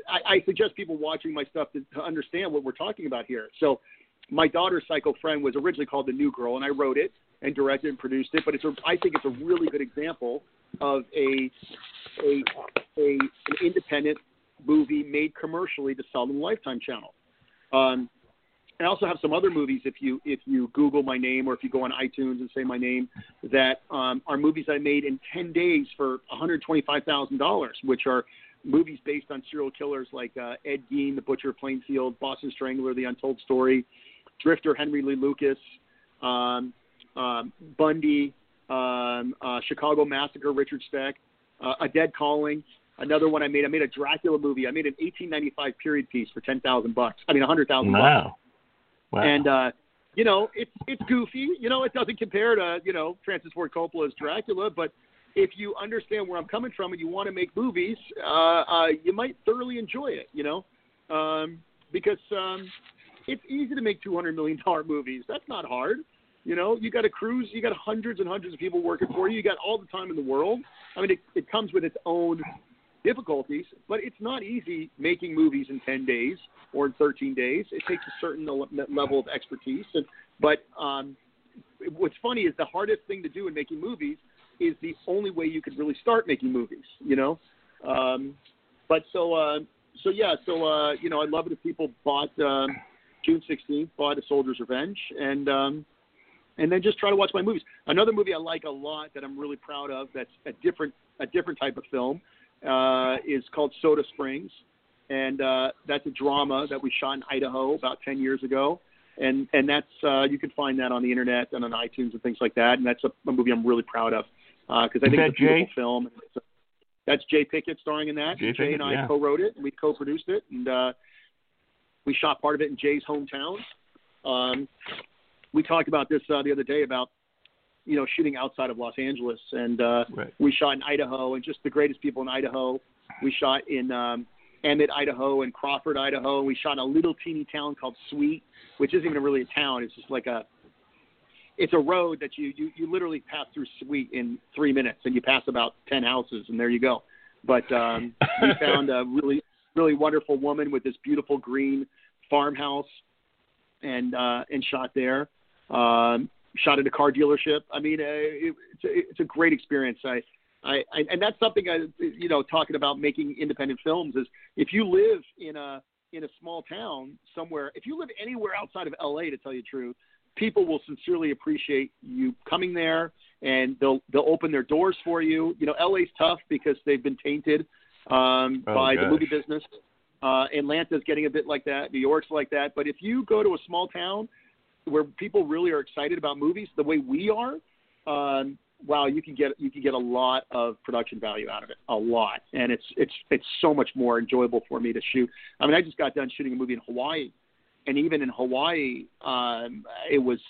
I suggest people watching my stuff to understand what we're talking about here. So my daughter's Psycho Friend was originally called The New Girl, and I wrote it and directed and produced it. But it's a, I think it's a really good example of an independent movie made commercially to sell on the Lifetime channel. I also have some other movies, if you Google my name or if you go on iTunes and say my name, that are movies I made in 10 days for $125,000, which are movies based on serial killers like Ed Gein, The Butcher of Plainfield, Boston Strangler, The Untold Story, Drifter, Henry Lee Lucas, Bundy, Chicago Massacre, Richard Speck, A Dead Calling. Another one I made a Dracula movie. I made an 1895 period piece for $10,000. I mean, $100,000. Wow. Wow. And, you know, it's goofy. You know, it doesn't compare to, you know, Francis Ford Coppola's Dracula. But if you understand where I'm coming from and you want to make movies, you might thoroughly enjoy it, you know, because it's easy to make $200 million movies. That's not hard. You know, you got a cruise. You got hundreds and hundreds of people working for you. You got all the time in the world. I mean, it comes with its own difficulties, but it's not easy making movies in 10 days or in 13 days. It takes a certain level of expertise. But what's funny is the hardest thing to do in making movies is the only way you could really start making movies, you know? So you know, I love it if people bought June 16th, bought A Soldier's Revenge, and then just try to watch my movies. Another movie I like a lot that I'm really proud of that's a different type of film, is called Soda Springs, and that's a drama that we shot in Idaho about 10 years ago, and that's you can find that on the internet and on iTunes and things like that, and that's a movie I'm really proud of because I think it's a beautiful film. That's Jay Pickett starring in that. Jay and I co-wrote it, and we co-produced it, and we shot part of it in Jay's hometown. We talked about this the other day about, you know, shooting outside of Los Angeles, and we shot in Idaho, and just the greatest people in Idaho. We shot in Emmett, Idaho, and Crawford, Idaho. We shot in a little teeny town called Sweet, which isn't even really a town. It's just like it's a road that you literally pass through Sweet in 3 minutes, and you pass about 10 houses, and there you go. But we found a really, really wonderful woman with this beautiful green farmhouse, and shot there. Shot at a car dealership. I mean, it's a great experience. And that's something you know, talking about making independent films is if you live in a small town somewhere, if you live anywhere outside of LA, to tell you the truth, people will sincerely appreciate you coming there, and they'll open their doors for you. You know, LA's tough because they've been tainted by the movie business. Atlanta's getting a bit like that. New York's like that. But if you go to a small town where people really are excited about movies the way we are, wow, you can get a lot of production value out of it, a lot, and it's so much more enjoyable for me to shoot. I mean, I just got done shooting a movie in Hawaii, and even in Hawaii, it was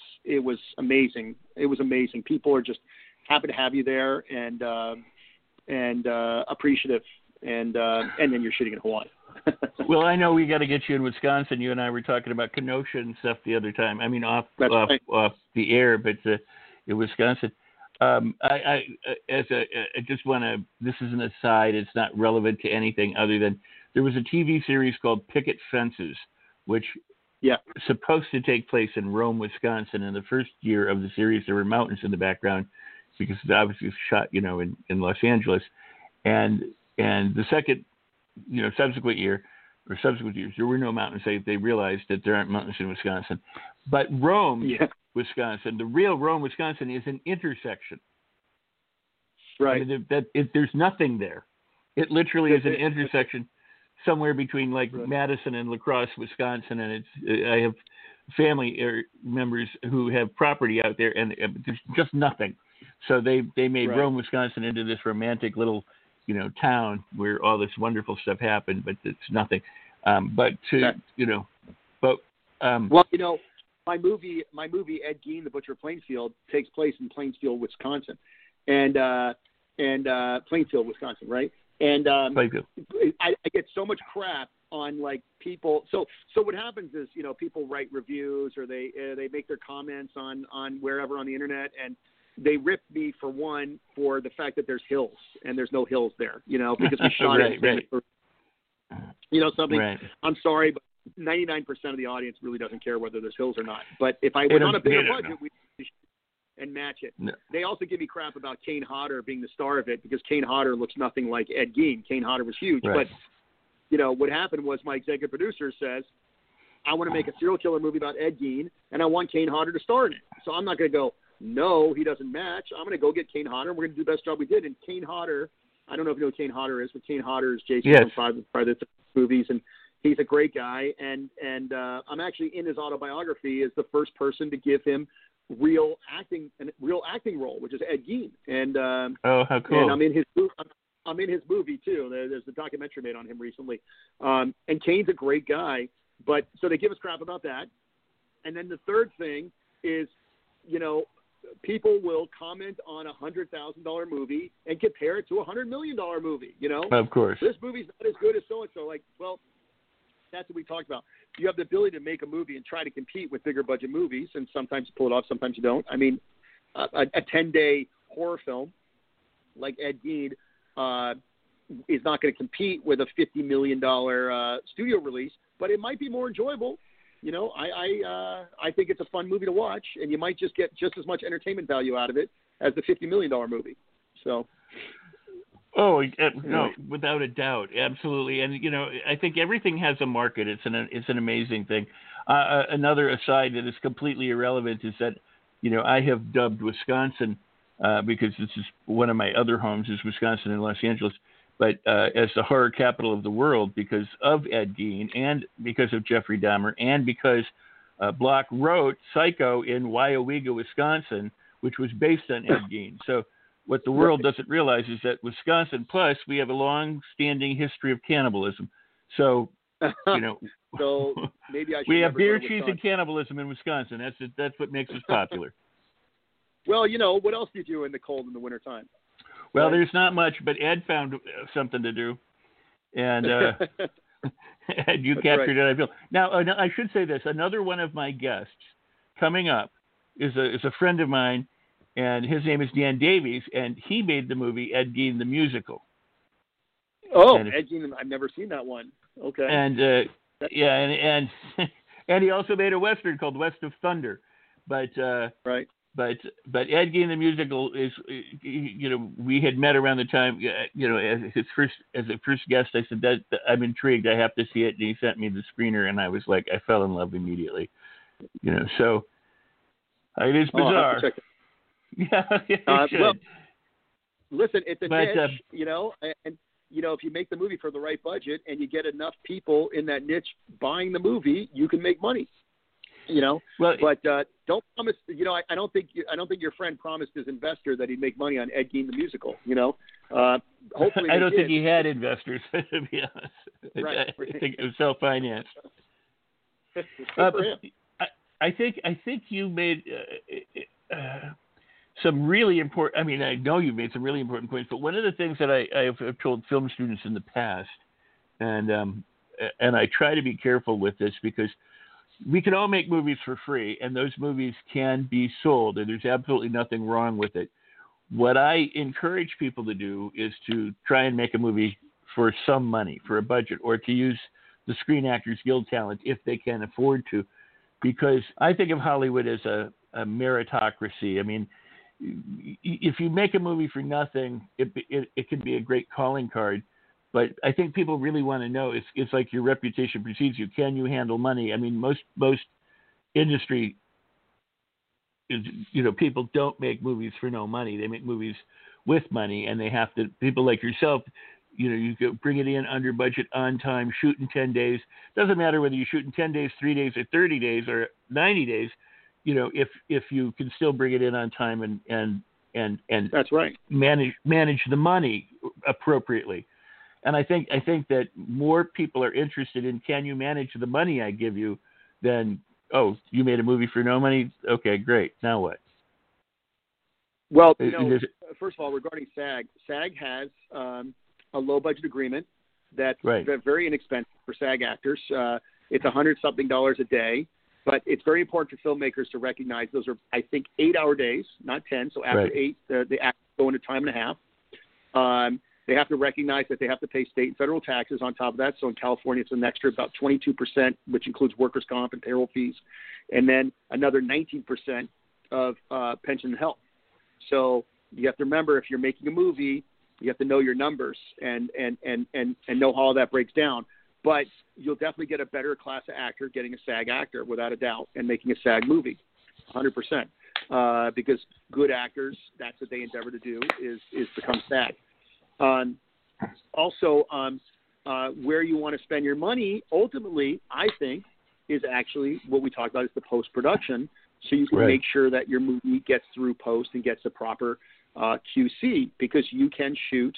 amazing. It was amazing. People are just happy to have you there, and appreciative, and then you're shooting in Hawaii. Well, I know we got to get you in Wisconsin. You and I were talking about Kenosha and stuff the other time. I mean, off the air, but in Wisconsin. I just want to. This is an aside. It's not relevant to anything other than there was a TV series called Picket Fences, which was supposed to take place in Rome, Wisconsin. In the first year of the series, there were mountains in the background because it obviously was shot, you know, in Los Angeles, and the second. You know, subsequent years, there were no mountains. They realized that there aren't mountains in Wisconsin. But Rome, Wisconsin, the real Rome, Wisconsin, is an intersection. Right. I mean, there's nothing there. It literally is an intersection somewhere between like Madison and La Crosse, Wisconsin. And I have family members who have property out there, and there's just nothing. So they made Rome, Wisconsin, into this romantic little, you know, town where all this wonderful stuff happened, but it's nothing. Well, you know, my movie, Ed Gein, The Butcher of Plainfield, takes place in Plainfield, Wisconsin, and Plainfield, Wisconsin. Right. And, I get so much crap on like people. So what happens is, you know, people write reviews or they make their comments on wherever on the internet. And, they ripped me for one for the fact that there's hills and there's no hills there, you know, because we shot I'm sorry, but 99% of the audience really doesn't care whether there's hills or not. But if I went on a bigger budget, we and match it. No. They also give me crap about Kane Hodder being the star of it because Kane Hodder looks nothing like Ed Gein. Kane Hodder was huge, right. But you know what happened was my executive producer says, I want to make a serial killer movie about Ed Gein, and I want Kane Hodder to star in it. So I'm not going to go, no, he doesn't match. I'm going to go get Kane Hodder, and we're going to do the best job we did. And Kane Hodder, I don't know if you know who Kane Hodder is, but Kane Hodder is Jason from Friday the 13th movies, and he's a great guy. And I'm actually in his autobiography as the first person to give him real acting role, which is Ed Gein. And oh, how cool! And I'm in his movie too. There's a documentary made on him recently. And Kane's a great guy. But so they give us crap about that. And then the third thing is, you know, people will comment on a $100,000 movie and compare it to a $100 million movie, you know? Of course. This movie's not as good as so-and-so. Like, well, that's what we talked about. You have the ability to make a movie and try to compete with bigger budget movies. And sometimes you pull it off, sometimes you don't. I mean, a 10-day horror film like Ed Gein, is not going to compete with a $50 million studio release, but it might be more enjoyable. You know, I think it's a fun movie to watch, and you might just get just as much entertainment value out of it as the $50 million movie. So, no, without a doubt, absolutely. And you know, I think everything has a market. It's an amazing thing. Another aside that is completely irrelevant is that, you know, I have dubbed Wisconsin because this is one of my other homes is Wisconsin and Los Angeles. But as the horror capital of the world because of Ed Gein and because of Jeffrey Dahmer and because Block wrote Psycho in Waiwega, Wisconsin, which was based on Ed Gein. So what the world doesn't realize is that Wisconsin, plus we have a long-standing history of cannibalism. So, you know, so maybe I we have beer, cheese, and cannibalism in Wisconsin. That's what makes us popular. Well, you know, what else do you do in the cold in the wintertime? Well, there's not much, but Ed found something to do, and Ed, you captured it, I feel. Now, I should say this. Another one of my guests coming up is a friend of mine, and his name is Dan Davies, and he made the movie Ed Gein the Musical. Oh, Ed Gein, I've never seen that one. Okay. And, and he also made a Western called West of Thunder, but But Ed Gein the Musical is, you know, we had met around the time, you know, as a first guest, I said that I'm intrigued. I have to see it. And he sent me the screener, and I was like, I fell in love immediately, you know. So it is bizarre. Well, listen, it's a niche, you know, and you know, if you make the movie for the right budget and you get enough people in that niche buying the movie, you can make money. You know, well, but don't promise. You know, I don't think your friend promised his investor that he'd make money on Ed Gein the Musical. You know, hopefully I don't think he had investors. To be honest, I think it was self-financed. I think you made some really important. I mean, I know you made some really important points. But one of the things that I've told film students in the past, and I try to be careful with this because we can all make movies for free, and those movies can be sold, and there's absolutely nothing wrong with it. What I encourage people to do is to try and make a movie for some money, for a budget, or to use the Screen Actors Guild talent if they can afford to, because I think of Hollywood as a meritocracy. I mean, if you make a movie for nothing, it can be a great calling card. But I think people really want to know, it's like your reputation precedes you. Can you handle money? I mean, most industry, you know, people don't make movies for no money. They make movies with money, and they have to, people like yourself, you know, you go bring it in under budget, on time, shoot in 10 days. Doesn't matter whether you shoot in 10 days, 3 days, or 30 days, or 90 days, you know, if you can still bring it in on time and that's right. manage the money appropriately. And I think that more people are interested in, can you manage the money I give you, than, oh, you made a movie for no money? Okay, great. Now what? Well, you know, first of all, regarding SAG has a low-budget agreement that's very inexpensive for SAG actors. It's $100-something a day. But it's very important for filmmakers to recognize those are, I think, 8-hour days, not 10. So after 8, the actors go into time and a half. They have to recognize that they have to pay state and federal taxes on top of that. So in California, it's an extra about 22%, which includes workers' comp and payroll fees, and then another 19% of pension and health. So you have to remember, if you're making a movie, you have to know your numbers and know how all that breaks down. But you'll definitely get a better class of actor getting a SAG actor, without a doubt, and making a SAG movie, 100%. Because good actors, that's what they endeavor to do, is become SAG. Where you want to spend your money, ultimately, I think, is actually what we talked about is the post-production. So you can make sure that your movie gets through post and gets the proper QC, because you can shoot,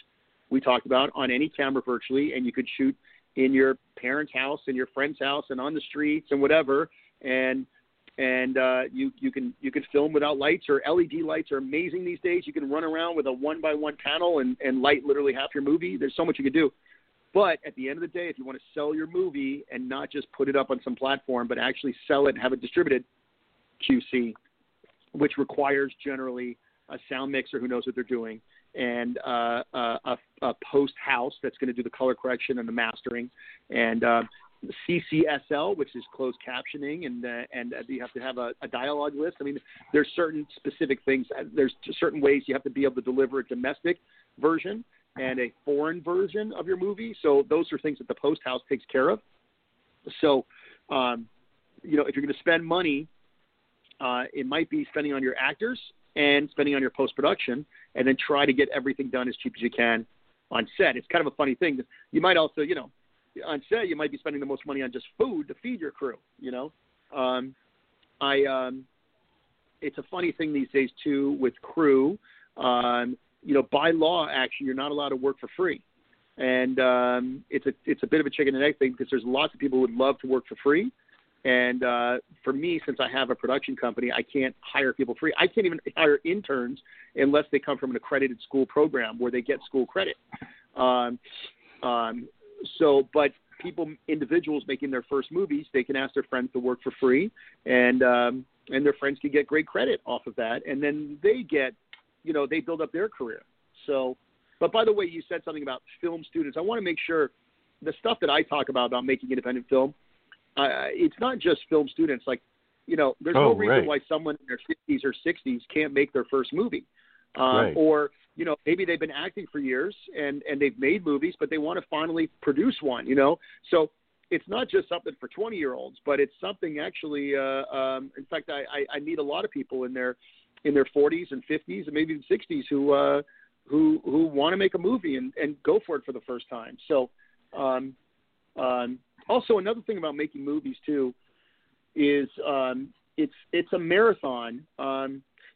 we talked about, on any camera virtually, and you could shoot in your parents' house, in your friend's house, and on the streets and whatever, and you can film without lights, or LED lights are amazing these days. You can run around with a 1x1 panel and light literally half your movie. There's so much you can do. But at the end of the day, if you want to sell your movie and not just put it up on some platform, but actually sell it and have it distributed, QC, which requires generally a sound mixer who knows what they're doing, and a post house that's going to do the color correction and the mastering, and CCSL, which is closed captioning, and you have to have a dialogue list. I mean, there's certain specific things. There's certain ways you have to be able to deliver a domestic version and a foreign version of your movie. So those are things that the post house takes care of. So, if you're going to spend money, it might be spending on your actors and spending on your post-production, and then try to get everything done as cheap as you can on set. It's kind of a funny thing. You might also, on set, you might be spending the most money on just food to feed your crew, It's a funny thing these days, too, with crew. By law, actually, you're not allowed to work for free. And it's a bit of a chicken and egg thing, because there's lots of people who would love to work for free. And for me, since I have a production company, I can't hire people free. I can't even hire interns unless they come from an accredited school program where they get school credit. But people, individuals making their first movies, they can ask their friends to work for free, and their friends can get great credit off of that. And then they they build up their career. So, but by the way, you said something about film students. I want to make sure the stuff that I talk about making independent film, it's not just film students. There's no reason why someone in their 50s or 60s can't make their first movie. Or, maybe they've been acting for years and they've made movies, but they want to finally produce one, So it's not just something for 20-year-olds, but it's something actually in fact, I meet a lot of people in their 40s and 50s and maybe even 60s who want to make a movie and go for it for the first time. So also, another thing about making movies, too, is it's a marathon.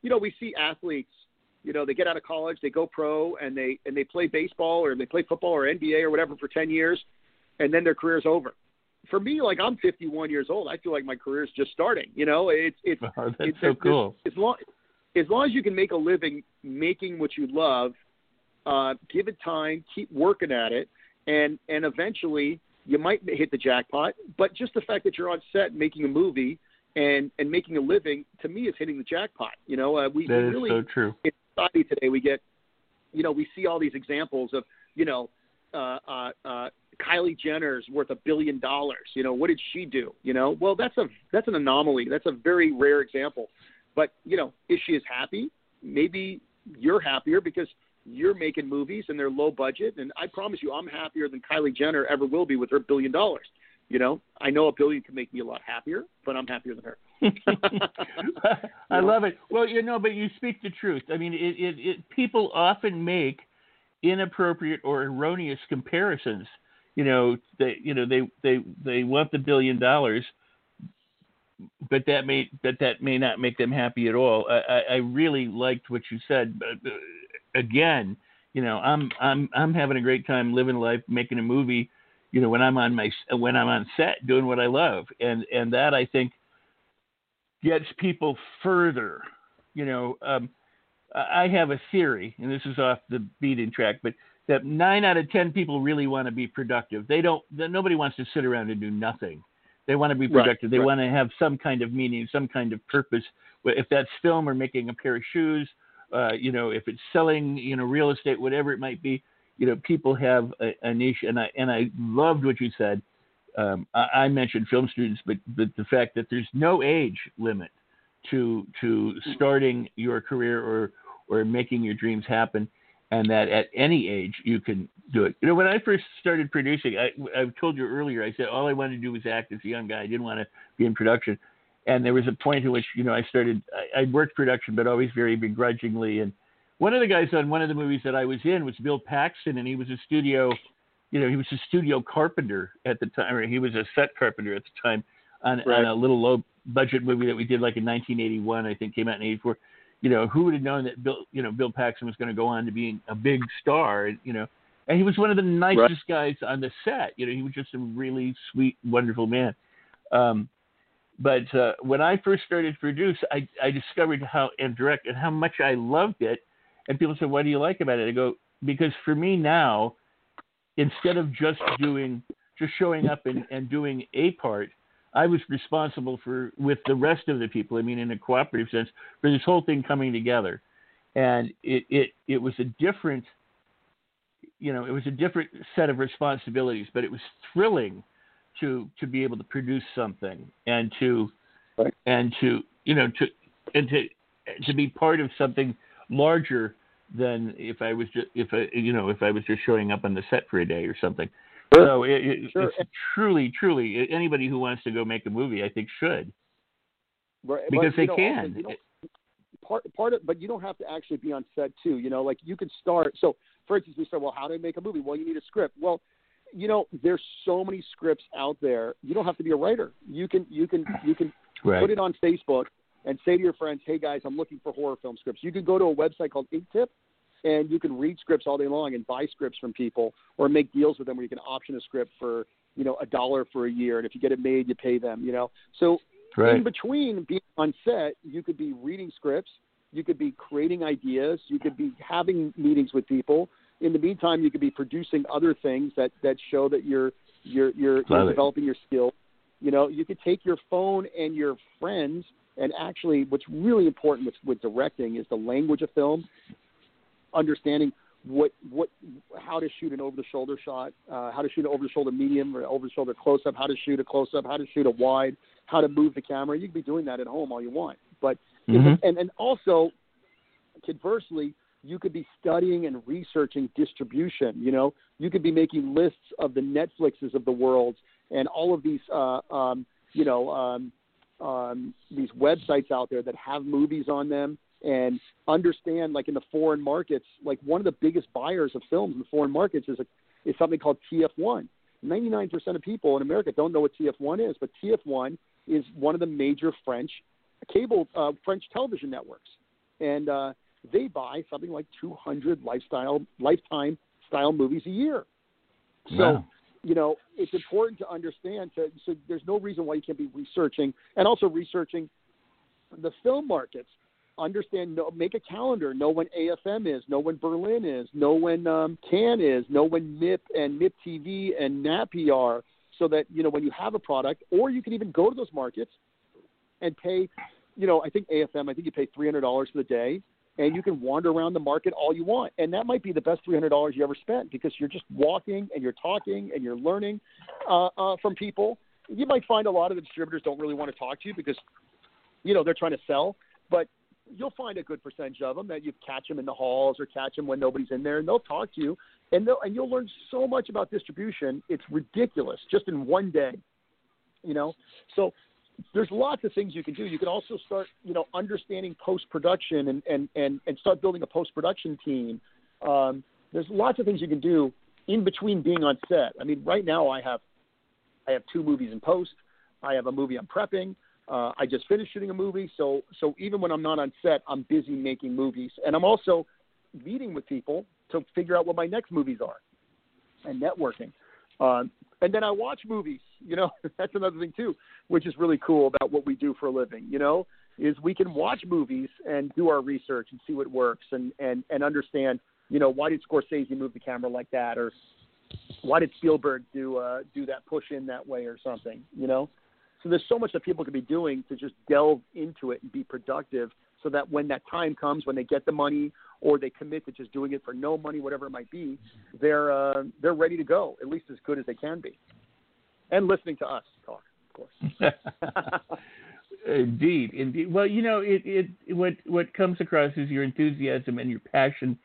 We see athletes, they get out of college, they go pro, and they play baseball, or they play football or NBA or whatever for 10 years, and then their career's over. For me, I'm 51 years old. I feel like my career's just starting. It's so cool. As long as you can make a living making what you love, give it time, keep working at it, and eventually – you might hit the jackpot, but just the fact that you're on set making a movie and making a living, to me, is hitting the jackpot. That is really so true. In society today, we get, we see all these examples of, Kylie Jenner's worth $1 billion. What did she do? Well, that's an anomaly. That's a very rare example. But if she is happy, maybe you're happier because you're making movies and they're low budget. And I promise you, I'm happier than Kylie Jenner ever will be with her $1 billion. I know $1 billion can make me a lot happier, but I'm happier than her. I love it. Well, but you speak the truth. I mean, it people often make inappropriate or erroneous comparisons. They want the $1 billion, but that may not make them happy at all. I really liked what you said, but again, I'm having a great time living life, making a movie, when I'm on set doing what I love. And that, I think, gets people further. I have a theory, and this is off the beaten track, but that 9 out of 10 people really want to be productive. Nobody wants to sit around and do nothing. They want to be productive. Right, they want to have some kind of meaning, some kind of purpose. If that's film or making a pair of shoes, you know, if it's selling, you know, real estate, whatever it might be, you know, people have a niche. And I loved what you said. I mentioned film students, but the fact that there's no age limit to starting your career or making your dreams happen, and that at any age you can do it. You know, when I first started producing, I told you earlier, I said all I wanted to do was act as a young guy. I didn't want to be in production. And there was a point in which, you know, I worked production, but always very begrudgingly. And one of the guys on one of the movies that I was in was Bill Paxton, and he was a studio, you know, he was a studio carpenter at the time, or he was a set carpenter at the time on a little low budget movie that we did like in 1981, I think came out in 84. You know, who would have known that Bill Paxton was going to go on to being a big star, you know, and he was one of the nicest guys on the set. You know, he was just a really sweet, wonderful man. But when I first started to produce, I discovered how much I loved it. And people said, what do you like about it? I go, because for me now, instead of just showing up and doing a part, I was responsible with the rest of the people, I mean, in a cooperative sense, for this whole thing coming together. And it was a different, you know, it was a different set of responsibilities, but it was thrilling to be able to produce something and to be part of something larger than if I was just showing up on the set for a day or something. Sure. So it's truly, anybody who wants to go make a movie, I think, should. Right. Because they can. But you don't have to actually be on set, too. You know, like, you could start. So, for instance, we said, well, how do I make a movie? Well, you need a script. Well, you know, there's so many scripts out there. You don't have to be a writer. You can put it on Facebook and say to your friends, hey, guys, I'm looking for horror film scripts. You can go to a website called Inktip. And you can read scripts all day long and buy scripts from people or make deals with them where you can option a script for, you know, $1 for a year. And if you get it made, you pay them, you know. So in between being on set, you could be reading scripts. You could be creating ideas. You could be having meetings with people. In the meantime, you could be producing other things that show that you're developing your skill. You know, you could take your phone and your friends. And actually, what's really important with directing is the language of film. Understanding how to shoot an over-the-shoulder shot, how to shoot an over-the-shoulder medium or over-the-shoulder close-up, how to shoot a close-up, how to shoot a wide, how to move the camera. You can be doing that at home all you want. But and also, conversely, you could be studying and researching distribution. You know, you could be making lists of the Netflixes of the world and all of these websites out there that have movies on them. And understand, like in the foreign markets, like one of the biggest buyers of films in the foreign markets is something called TF1. 99% of people in America don't know what TF1 is, but TF1 is one of the major French French television networks, and they buy something like 200 Lifetime style movies a year. So. Wow. You know, it's important to understand. So there's no reason why you can't be researching and also researching the film markets. Make a calendar, know when AFM is, know when Berlin is, know when Cannes is, know when MIP and MIP TV and NAPI are, so that, you know, when you have a product, or you can even go to those markets and pay, you know, I think AFM, you pay $300 for the day, and you can wander around the market all you want. And that might be the best $300 you ever spent, because you're just walking and you're talking and you're learning from people. You might find a lot of the distributors don't really want to talk to you because, you know, they're trying to sell, but you'll find a good percentage of them that you catch them in the halls or catch them when nobody's in there, and they'll talk to you, and you'll learn so much about distribution. It's ridiculous just in one day, you know? So there's lots of things you can do. You can also start, you know, understanding post-production and start building a post-production team. There's lots of things you can do in between being on set. I mean, right now I have 2 movies in post. I have a movie I'm prepping. I just finished shooting a movie, so even when I'm not on set, I'm busy making movies. And I'm also meeting with people to figure out what my next movies are and networking. And then I watch movies, you know. That's another thing, too, which is really cool about what we do for a living, you know, is we can watch movies and do our research and see what works and understand, you know, why did Scorsese move the camera like that, or why did Spielberg do that push in that way or something, you know. So there's so much that people could be doing to just delve into it and be productive so that when that time comes, when they get the money or they commit to just doing it for no money, whatever it might be, they're ready to go, at least as good as they can be. And listening to us talk, of course. Indeed, indeed. Well, you know, what comes across is your enthusiasm and your passion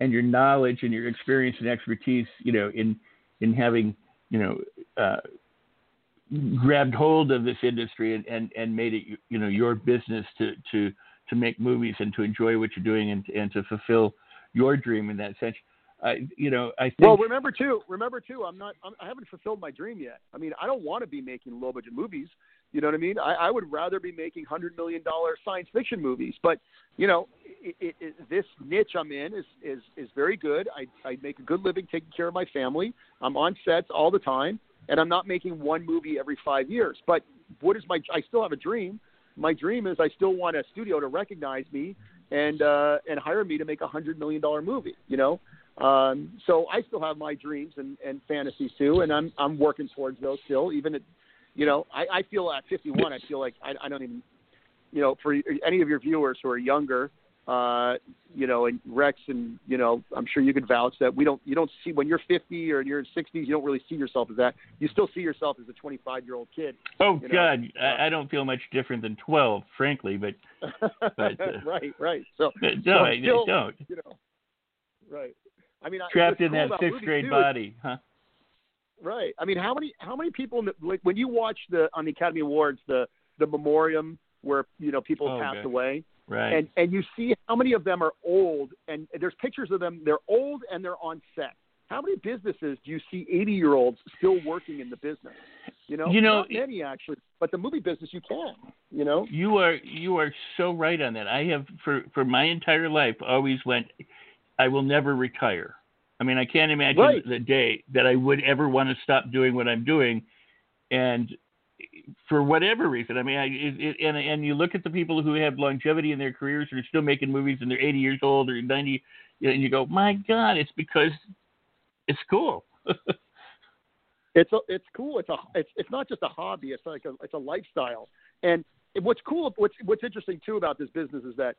and your knowledge and your experience and expertise, you know, in having, you know, grabbed hold of this industry and made it, you know, your business to make movies and to enjoy what you're doing and to fulfill your dream in that sense. You know, I think. Well, remember too, I haven't fulfilled my dream yet. I mean, I don't want to be making low budget movies. You know what I mean? I would rather be making $100 million science fiction movies. But, you know, this niche I'm in is very good. I make a good living taking care of my family. I'm on sets all the time, and I'm not making one movie every 5 years. But I still have a dream. My dream is I still want a studio to recognize me and hire me to make a $100 million movie, you know? So I still have my dreams and fantasies too, and I'm working towards those still. Even at, you know, I feel at 51, I feel like I don't even, you know, for any of your viewers who are younger, you know, and Rex and, you know, I'm sure you can vouch that you don't see when you're 50 or you're in 60s, you don't really see yourself as that. You still see yourself as a 25-year-old kid. Oh God, I don't feel much different than 12, frankly, but right. So no, I still, don't. You know, right. I mean, trapped in that sixth grade body, huh? Right. I mean, how many people like when you watch on the Academy Awards the memoriam where, you know, people passed away, right? And you see how many of them are old, and there's pictures of them. They're old and they're on set. How many businesses do you see 80-year-olds still working in the business? You know, not many actually, but the movie business you can. You know, you are so right on that. I have for my entire life always went, I will never retire. I mean, I can't imagine the day that I would ever want to stop doing what I'm doing. And for whatever reason, I mean, and you look at the people who have longevity in their careers and are still making movies and they're 80 years old or 90, and you go, my God, it's because it's cool. It's cool. It's not just a hobby. It's like it's a lifestyle. And what's cool, what's interesting too about this business is that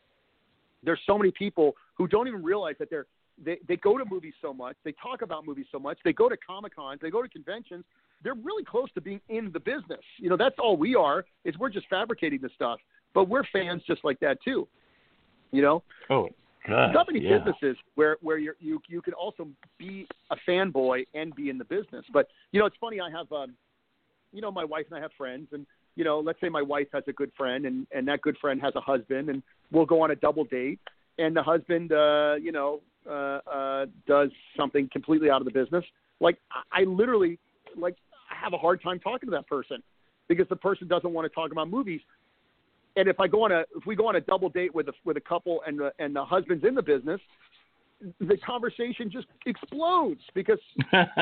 there's so many people who don't even realize that they go to movies so much, they talk about movies so much, they go to Comic-Cons, they go to conventions. They're really close to being in the business. You know, that's all we are, is we're just fabricating this stuff. But we're fans just like that too, you know? Oh, God, so many businesses where you can also be a fanboy and be in the business. But, you know, it's funny, I have, you know, my wife and I have friends, and, you know, let's say my wife has a good friend and that good friend has a husband, and we'll go on a double date, and the husband, you know, does something completely out of the business. Like, I literally, like, have a hard time talking to that person because the person doesn't want to talk about movies. And if we go on a double date with a couple and the husband's in the business, the conversation just explodes because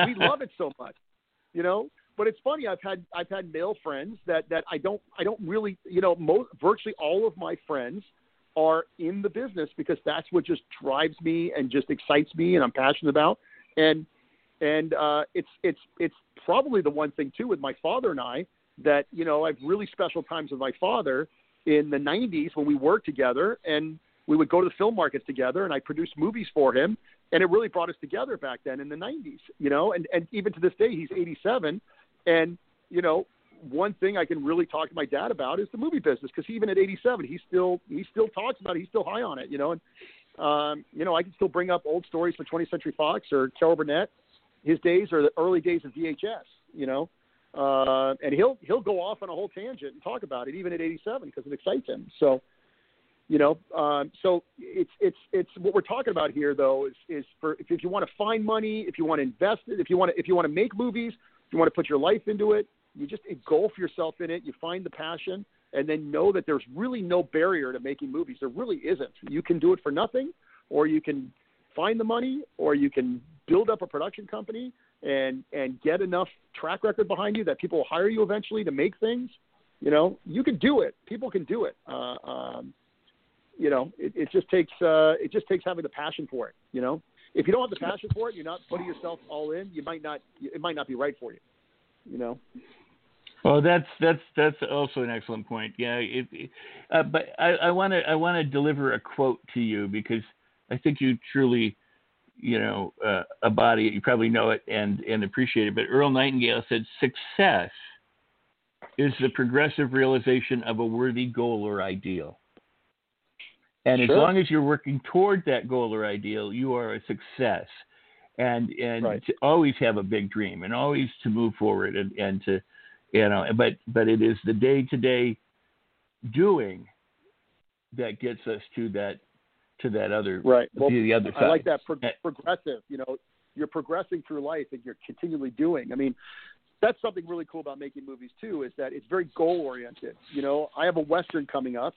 we love it so much, you know? But it's funny. I've had male friends that I don't really, you know, virtually all of my friends are in the business because that's what just drives me and just excites me and I'm passionate about. And it's probably the one thing too with my father and I that, you know, I have really special times with my father in the 90s when we worked together and we would go to the film markets together and I produced movies for him, and it really brought us together back then in the 90s, you know, and even to this day, he's 87. And, you know, one thing I can really talk to my dad about is the movie business, because even at 87, he still talks about it. He's still high on it, you know. And, you know, I can still bring up old stories from 20th Century Fox or Carol Burnett, his days, or the early days of VHS, you know. And he'll go off on a whole tangent and talk about it, even at 87, because it excites him. So, you know, so it's what we're talking about here, though, is for if you want to find money, if you want to invest it, if you want to make movies, if you want to put your life into it, you just engulf yourself in it. You find the passion, and then know that there's really no barrier to making movies. There really isn't. You can do it for nothing, or you can find the money, or you can build up a production company and get enough track record behind you that people will hire you eventually to make things. You know, you can do it. People can do it. You know, it just takes having the passion for it, you know. If you don't have the passion for it, you're not putting yourself all in, it might not be right for you, you know? Well, that's also an excellent point. Yeah, but I want to deliver a quote to you because I think you truly, embody it. You probably know it and appreciate it. But Earl Nightingale said, "Success is the progressive realization of a worthy goal or ideal." And sure. As long as you're working toward that goal or ideal, you are a success. And right. To always have a big dream and always to move forward and to, but it is the day-to-day doing that gets us to that other right. Well, the other side. I like that progressive. You're progressing through life and you're continually doing. I mean, that's something really cool about making movies too, is that it's very goal-oriented. I have a Western coming up,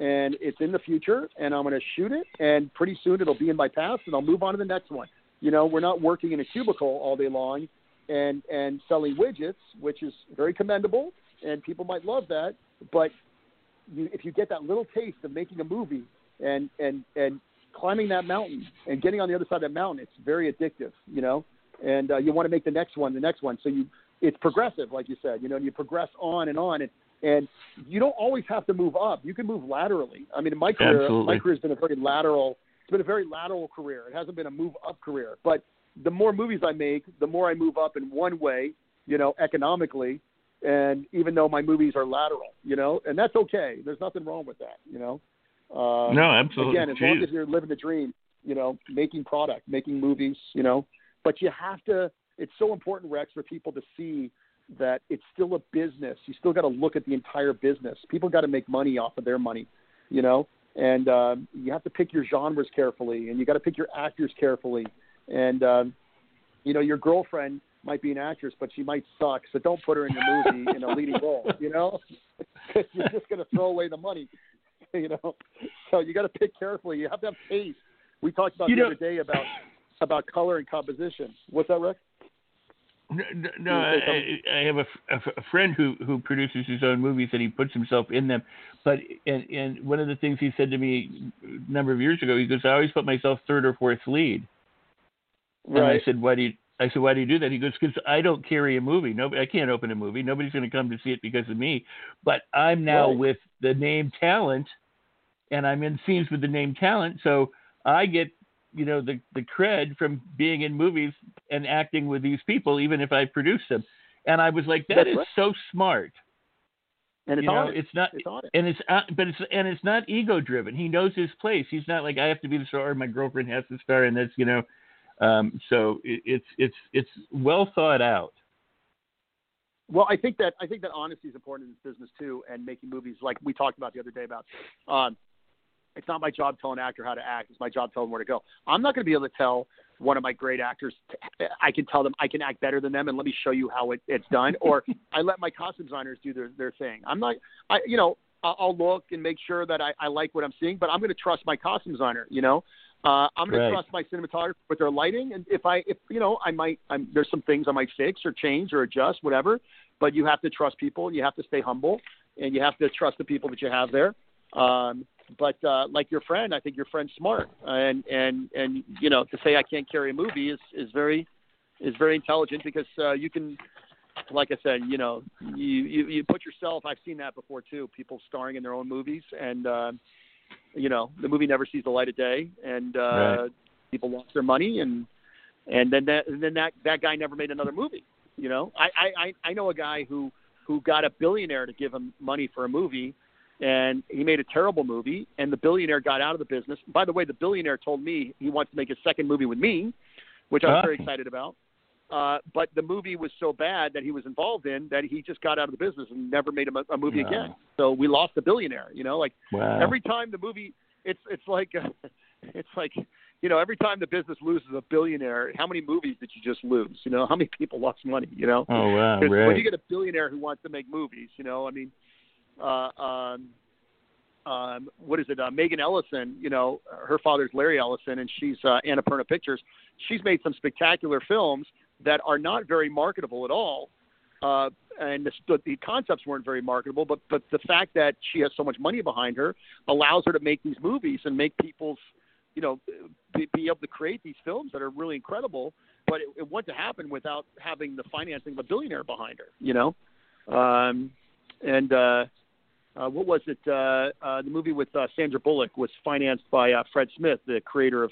and it's in the future, and I'm going to shoot it, and pretty soon it'll be in my past, and I'll move on to the next one. We're not working in a cubicle all day long and selling widgets, which is very commendable, and people might love that. But if you get that little taste of making a movie and climbing that mountain and getting on the other side of that mountain, it's very addictive, and you want to make the next one. So it's progressive, like you said, and you progress on. And you don't always have to move up. You can move laterally. I mean, in my career, absolutely. My career has been a very lateral career. It hasn't been a move-up career. But the more movies I make, the more I move up in one way, economically, and even though my movies are lateral, and that's okay. There's nothing wrong with that, No, absolutely. Again, as long as you're living the dream, making product, making movies, But you have to – it's so important, Rex, for people to see – that it's still a business. You still got to look at the entire business. People got to make money off of their money, and you have to pick your genres carefully, and you got to pick your actors carefully. And, your girlfriend might be an actress, but she might suck. So don't put her in your movie in a leading role, you're just going to throw away the money, so you got to pick carefully. You have to have taste. We talked about the other day about color and composition. What's that, Rick? No, I have a friend who produces his own movies and he puts himself in them. But and one of the things he said to me a number of years ago, he goes, "I always put myself third or fourth lead." Right. And I said, "Why do you do that?" He goes, "Because I don't carry a movie. I can't open a movie. Nobody's going to come to see it because of me. But I'm now with the name talent, and I'm in scenes with the name talent, so I get." The cred from being in movies and acting with these people, even if I produce them. And I was like, that's so smart. And it's not ego driven. He knows his place. He's not like, I have to be the star. My girlfriend has to star. And that's, so it's well thought out. Well, I think that honesty is important in this business too. And making movies, like we talked about the other day about, it's not my job telling an actor how to act. It's my job telling them where to go. I'm not going to be able to tell one of my great actors. I can tell them I can act better than them, and let me show you how it's done. Or I let my costume designers do their thing. I'm not. I'll look and make sure that I like what I'm seeing, but I'm going to trust my costume designer. I'm going to trust my cinematographer with their lighting. And there's some things I might fix or change or adjust, whatever. But you have to trust people. You have to stay humble, and you have to trust the people that you have there. But like your friend, I think your friend's smart, and to say I can't carry a movie is very intelligent, because you can, like I said, you put yourself. I've seen that before too. People starring in their own movies, and the movie never sees the light of day, and people lost their money, and then that guy never made another movie. I know a guy who got a billionaire to give him money for a movie. And he made a terrible movie, and the billionaire got out of the business. By the way, the billionaire told me he wants to make his second movie with me, which I was very excited about. But the movie was so bad that he was involved in that he just got out of the business and never made a movie again. So we lost the billionaire. Every time the movie, it's like every time the business loses a billionaire, how many movies did you just lose? How many people lost money? Oh wow! Right. When you get a billionaire who wants to make movies, what is it? Megan Ellison, her father's Larry Ellison, and she's Annapurna Pictures. She's made some spectacular films that are not very marketable at all, and the concepts weren't very marketable. But the fact that she has so much money behind her allows her to make these movies and make people's, be able to create these films that are really incredible. But it wouldn't happen without having the financing of a billionaire behind her. What was it? The movie with Sandra Bullock was financed by Fred Smith, the creator of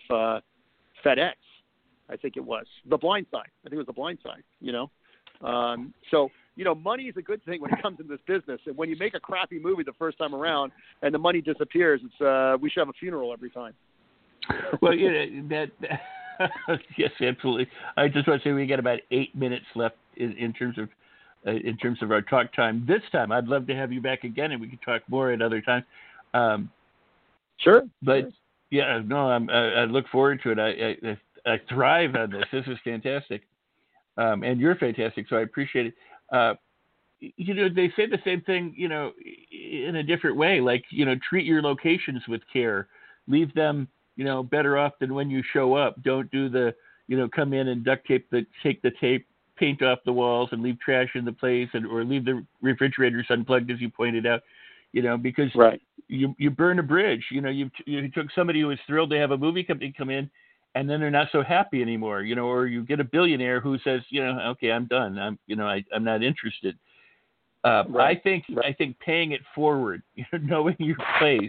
FedEx. I think it was The Blind Side. I think it was The Blind Side, you know? So, you know, money is a good thing when it comes in this business. And when you make a crappy movie the first time around and the money disappears, it's, we should have a funeral every time. Well, you know, that yes, absolutely. I just want to say we got about 8 minutes left in terms of our talk time this time. I'd love to have you back again and we can talk more at other times. Sure. But sure. Yeah, no, I look forward to it. I thrive on this. This is fantastic. And you're fantastic, so I appreciate it. You know, they say the same thing, you know, in a different way, like, you know, treat your locations with care. Leave them, you know, better off than when you show up. Don't do the, you know, come in and duct tape take the tape, paint off the walls and leave trash in the place or leave the refrigerators unplugged, as you pointed out, you know, because right. you burn a bridge. You know, you took somebody who was thrilled to have a movie company come in, and then they're not so happy anymore, you know, or you get a billionaire who says, you know, okay, I'm done. I'm not interested. Right. I think paying it forward, you know, knowing your place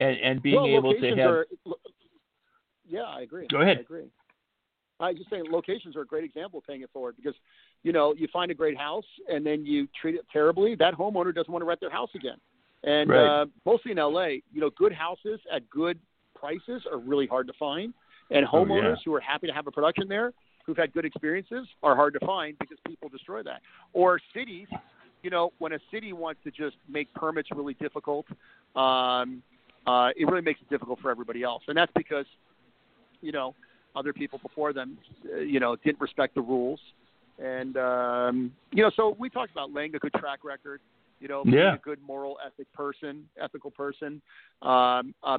and being able to have. Yeah, I agree. Go ahead. I agree. I just say locations are a great example of paying it forward because, you know, you find a great house and then you treat it terribly. That homeowner doesn't want to rent their house again. And right. Mostly in LA, you know, good houses at good prices are really hard to find. And homeowners who are happy to have a production there, who've had good experiences, are hard to find because people destroy that. Or cities, you know, when a city wants to just make permits really difficult, it really makes it difficult for everybody else. And that's because, you know, other people before them, you know, didn't respect the rules. And, you know, so we talked about laying a good track record, you know, being a good moral ethical person,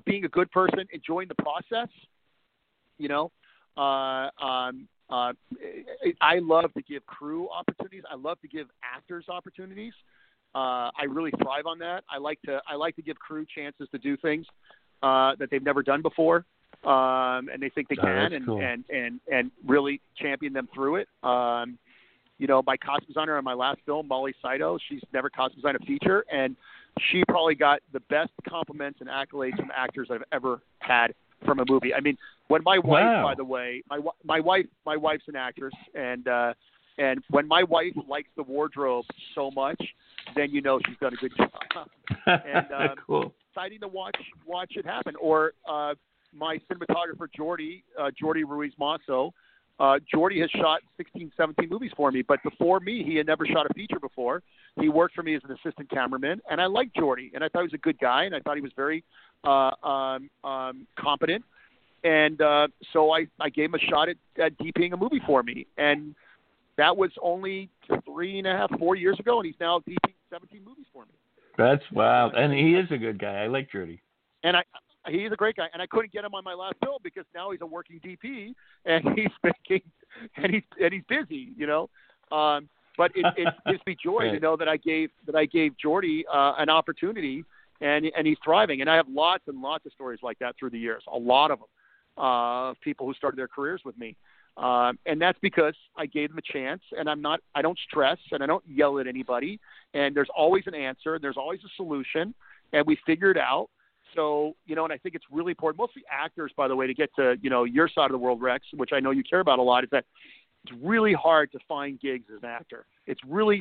being a good person, enjoying the process. You know, I love to give crew opportunities. I love to give actors opportunities. I really thrive on that. I like to give crew chances to do things that they've never done before, and they think they can, and really champion them through it. You know, my costume designer on my last film, Molly Saito, she's never costume designed a feature, and she probably got the best compliments and accolades from actors I've ever had from a movie. I mean, when my wife, by the way, my wife's an actress, and when my wife likes the wardrobe so much, then you know she's done a good job. And cool. Exciting to watch it happen. Or my cinematographer Jordi Ruiz Masso. Jordi has shot 16, 17 movies for me, but before me, he had never shot a feature before. He worked for me as an assistant cameraman, and I liked Jordi, and I thought he was a good guy, and I thought he was very competent. And so I gave him a shot at DPing a movie for me, and that was only 3.5, 4 years ago, and he's now DPing 17 movies for me. That's wow, and he is a good guy. I like Jordi. And he's a great guy, and I couldn't get him on my last film because now he's a working DP and he's making and he's busy, you know. But it gives me joy to know that I gave Jordi an opportunity, and he's thriving. And I have lots and lots of stories like that through the years, a lot of them, of people who started their careers with me, and that's because I gave them a chance. And I don't stress and I don't yell at anybody. And there's always an answer and there's always a solution, and we figure it out. So, you know, and I think it's really important, mostly actors, by the way, to get to, you know, your side of the world, Rex, which I know you care about a lot, is that it's really hard to find gigs as an actor. It's really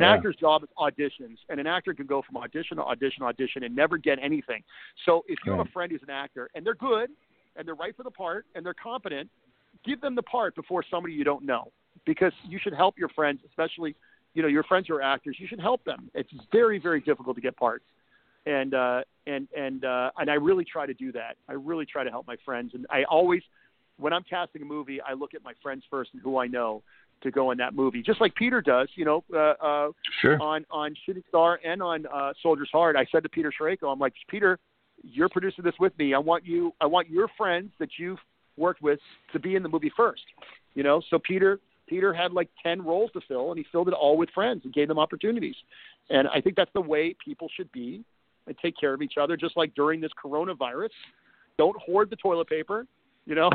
actor's job is auditions, and an actor can go from audition to audition to audition and never get anything. So if you have a friend who's an actor and they're good and they're right for the part and they're competent, give them the part before somebody you don't know, because you should help your friends, especially, you know, your friends who are actors. You should help them. It's very, very difficult to get parts. And I really try to do that. I really try to help my friends. And I always, when I'm casting a movie, I look at my friends first and who I know to go in that movie, just like Peter does, you know, on Shooting Star and on Soldier's Heart. I said to Peter Schraco, I'm like, Peter, you're producing this with me. I want your friends that you've worked with to be in the movie first, you know? So Peter had like 10 roles to fill, and he filled it all with friends and gave them opportunities. And I think that's the way people should be and take care of each other, just like during this coronavirus. Don't hoard the toilet paper, you know?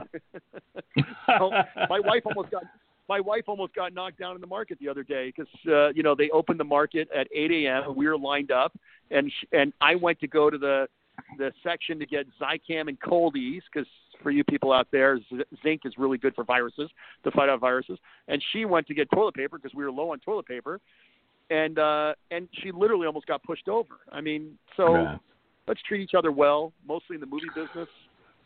So my wife almost got My wife almost got knocked down in the market the other day because, you know, they opened the market at 8 a.m. We were lined up, and I went to go to the section to get Zicam and coldies because for you people out there, zinc is really good for viruses, to fight out viruses. And she went to get toilet paper because we were low on toilet paper. And she literally almost got pushed over. I mean, so let's treat each other well, mostly in the movie business,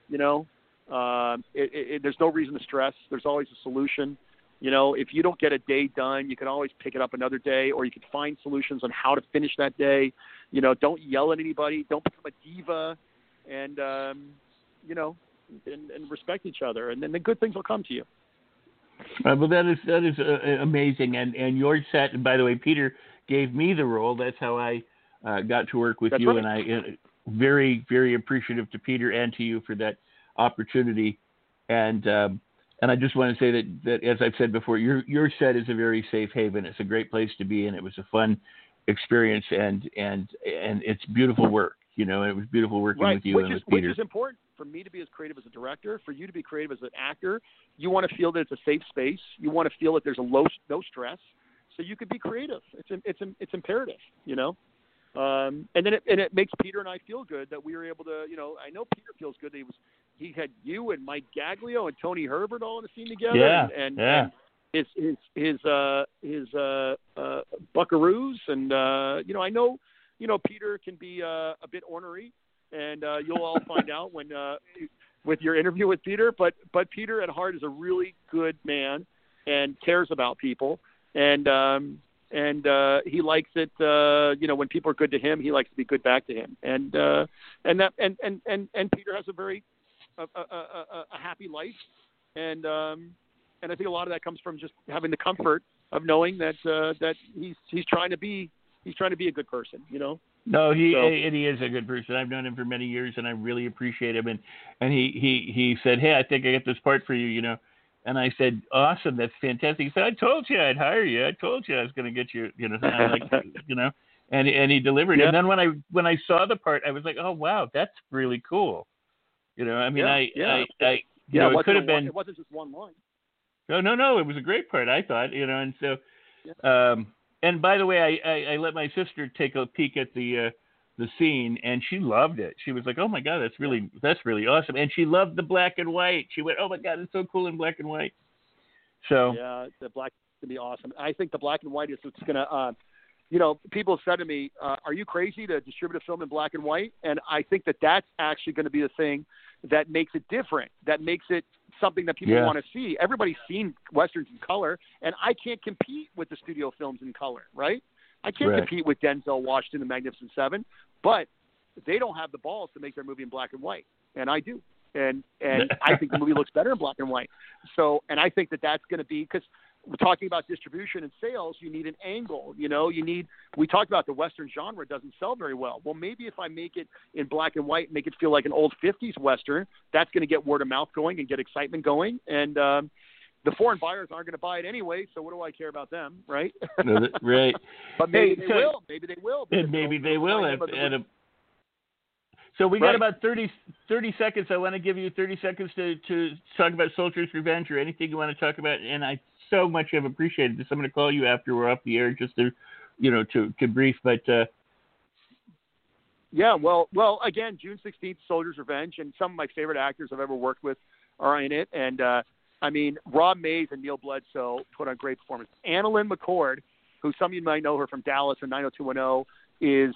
you know. There's no reason to stress. There's always a solution. You know, if you don't get a day done, you can always pick it up another day, or you can find solutions on how to finish that day. You know, don't yell at anybody. Don't become a diva, and, you know, and respect each other. And then the good things will come to you. Well, that is amazing. And your set, and by the way, Peter gave me the role. That's how I got to work with you. Right. And I very, very appreciative to Peter and to you for that opportunity. And I just want to say that as I've said before, your set is a very safe haven. It's a great place to be, and it was a fun experience, and it's beautiful work. You know, it was beautiful working with you and with Peter. Which is important for me to be as creative as a director, for you to be creative as an actor. You want to feel that it's a safe space. You want to feel that there's no stress, so you could be creative. It's imperative, you know. And then it makes Peter and I feel good that we were able to, you know, I know Peter feels good that he had you and Mike Gaglio and Tony Herbert all in the scene together. Yeah, and his buckaroos. And, you know, I know, you know, Peter can be a bit ornery, and you'll all find out when with your interview with Peter. But Peter at heart is a really good man and cares about people. And he likes it, you know, when people are good to him, he likes to be good back to him. And Peter has a very a happy life, and I think a lot of that comes from just having the comfort of knowing that he's trying to be a good person, you know. No, he is a good person. I've known him for many years, and I really appreciate him. And he said, "Hey, I think I get this part for you," you know. And I said, "Awesome, that's fantastic." He said, "I told you I'd hire you. I told you I was going to get you." You know, I like, you know, and he delivered. Yeah. And then when I saw the part, I was like, "Oh wow, that's really cool." You know, I mean, I know, it could have been. It wasn't just one line. No, it was a great part, I thought. You know, and so, and by the way, I let my sister take a peek at the scene, and she loved it. She was like, "Oh my God, that's really awesome." And she loved the black and white. She went, "Oh my God, it's so cool in black and white." So yeah, the black is gonna be awesome. I think the black and white is what's gonna, you know, people said to me, "Are you crazy to distribute a film in black and white?" And I think that that's actually going to be the thing that makes it different. That makes it something that people want to see. Everybody's seen Westerns in color, and I can't compete with the studio films in color, right? I can't compete with Denzel Washington, The Magnificent Seven, but they don't have the balls to make their movie in black and white, and I do, and I think the movie looks better in black and white. So, and I think that that's going to be, because we're talking about distribution and sales, you need an angle, you know. We talked about the Western genre doesn't sell very well. Well, maybe if I make it in black and white, make it feel like an old 50s Western, that's going to get word of mouth going and get excitement going, and the foreign buyers aren't going to buy it anyway, so what do I care about them, right? Right. But maybe they will. And maybe they will. So we got about 30 seconds. I want to give you 30 seconds to talk about Soldier's Revenge or anything you want to talk about. And I so much have appreciated this. I'm going to call you after we're off the air just to, you know, to brief. But yeah, well, again, June 16th, Soldier's Revenge, and some of my favorite actors I've ever worked with are in it. And I mean, Rob Mays and Neil Bledsoe put on great performances. Annalyn McCord, who some of you might know her from Dallas and 90210, is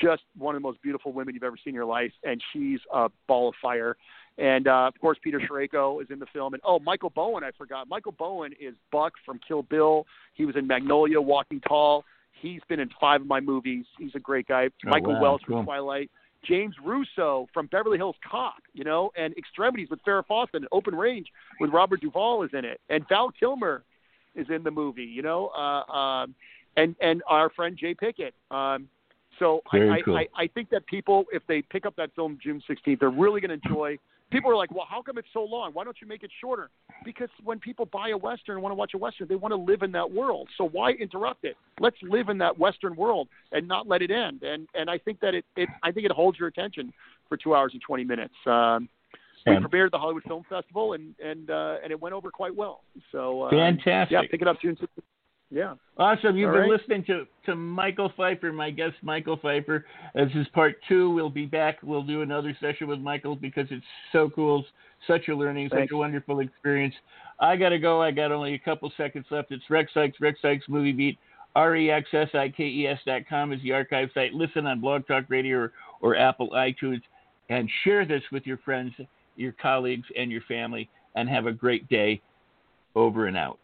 just one of the most beautiful women you've ever seen in your life, and she's a ball of fire. And, of course, Peter Scirocco is in the film. And, Michael Bowen, I forgot. Michael Bowen is Buck from Kill Bill. He was in Magnolia, Walking Tall. He's been in 5 of my movies. He's a great guy. Michael Wells from Twilight. James Russo from Beverly Hills Cop, you know, and Extremities with Farrah Fawcett, Open Range with Robert Duvall is in it. And Val Kilmer is in the movie, you know, and our friend Jay Pickett. So I think that people, if they pick up that film June 16th, they're really going to enjoy. People are like, "Well, how come it's so long? Why don't you make it shorter?" Because when people buy a Western and want to watch a Western, they want to live in that world. So why interrupt it? Let's live in that Western world and not let it end. And I think that I think it holds your attention for 2 hours and 20 minutes. We premiered the Hollywood Film Festival, and it went over quite well. So fantastic! Yeah, pick it up soon. Yeah, awesome. You've been listening to Michael Feifer, my guest Michael Feifer. This is part two. We'll be back. We'll do another session with Michael because it's so cool, such a learning, such a wonderful experience. I gotta go. I got only a couple seconds left. It's Rex Sikes Movie Beat. RexSikes.com is the archive site. Listen on Blog Talk Radio or Apple iTunes, and share this with your friends, your colleagues, and your family, and have a great day. Over and out.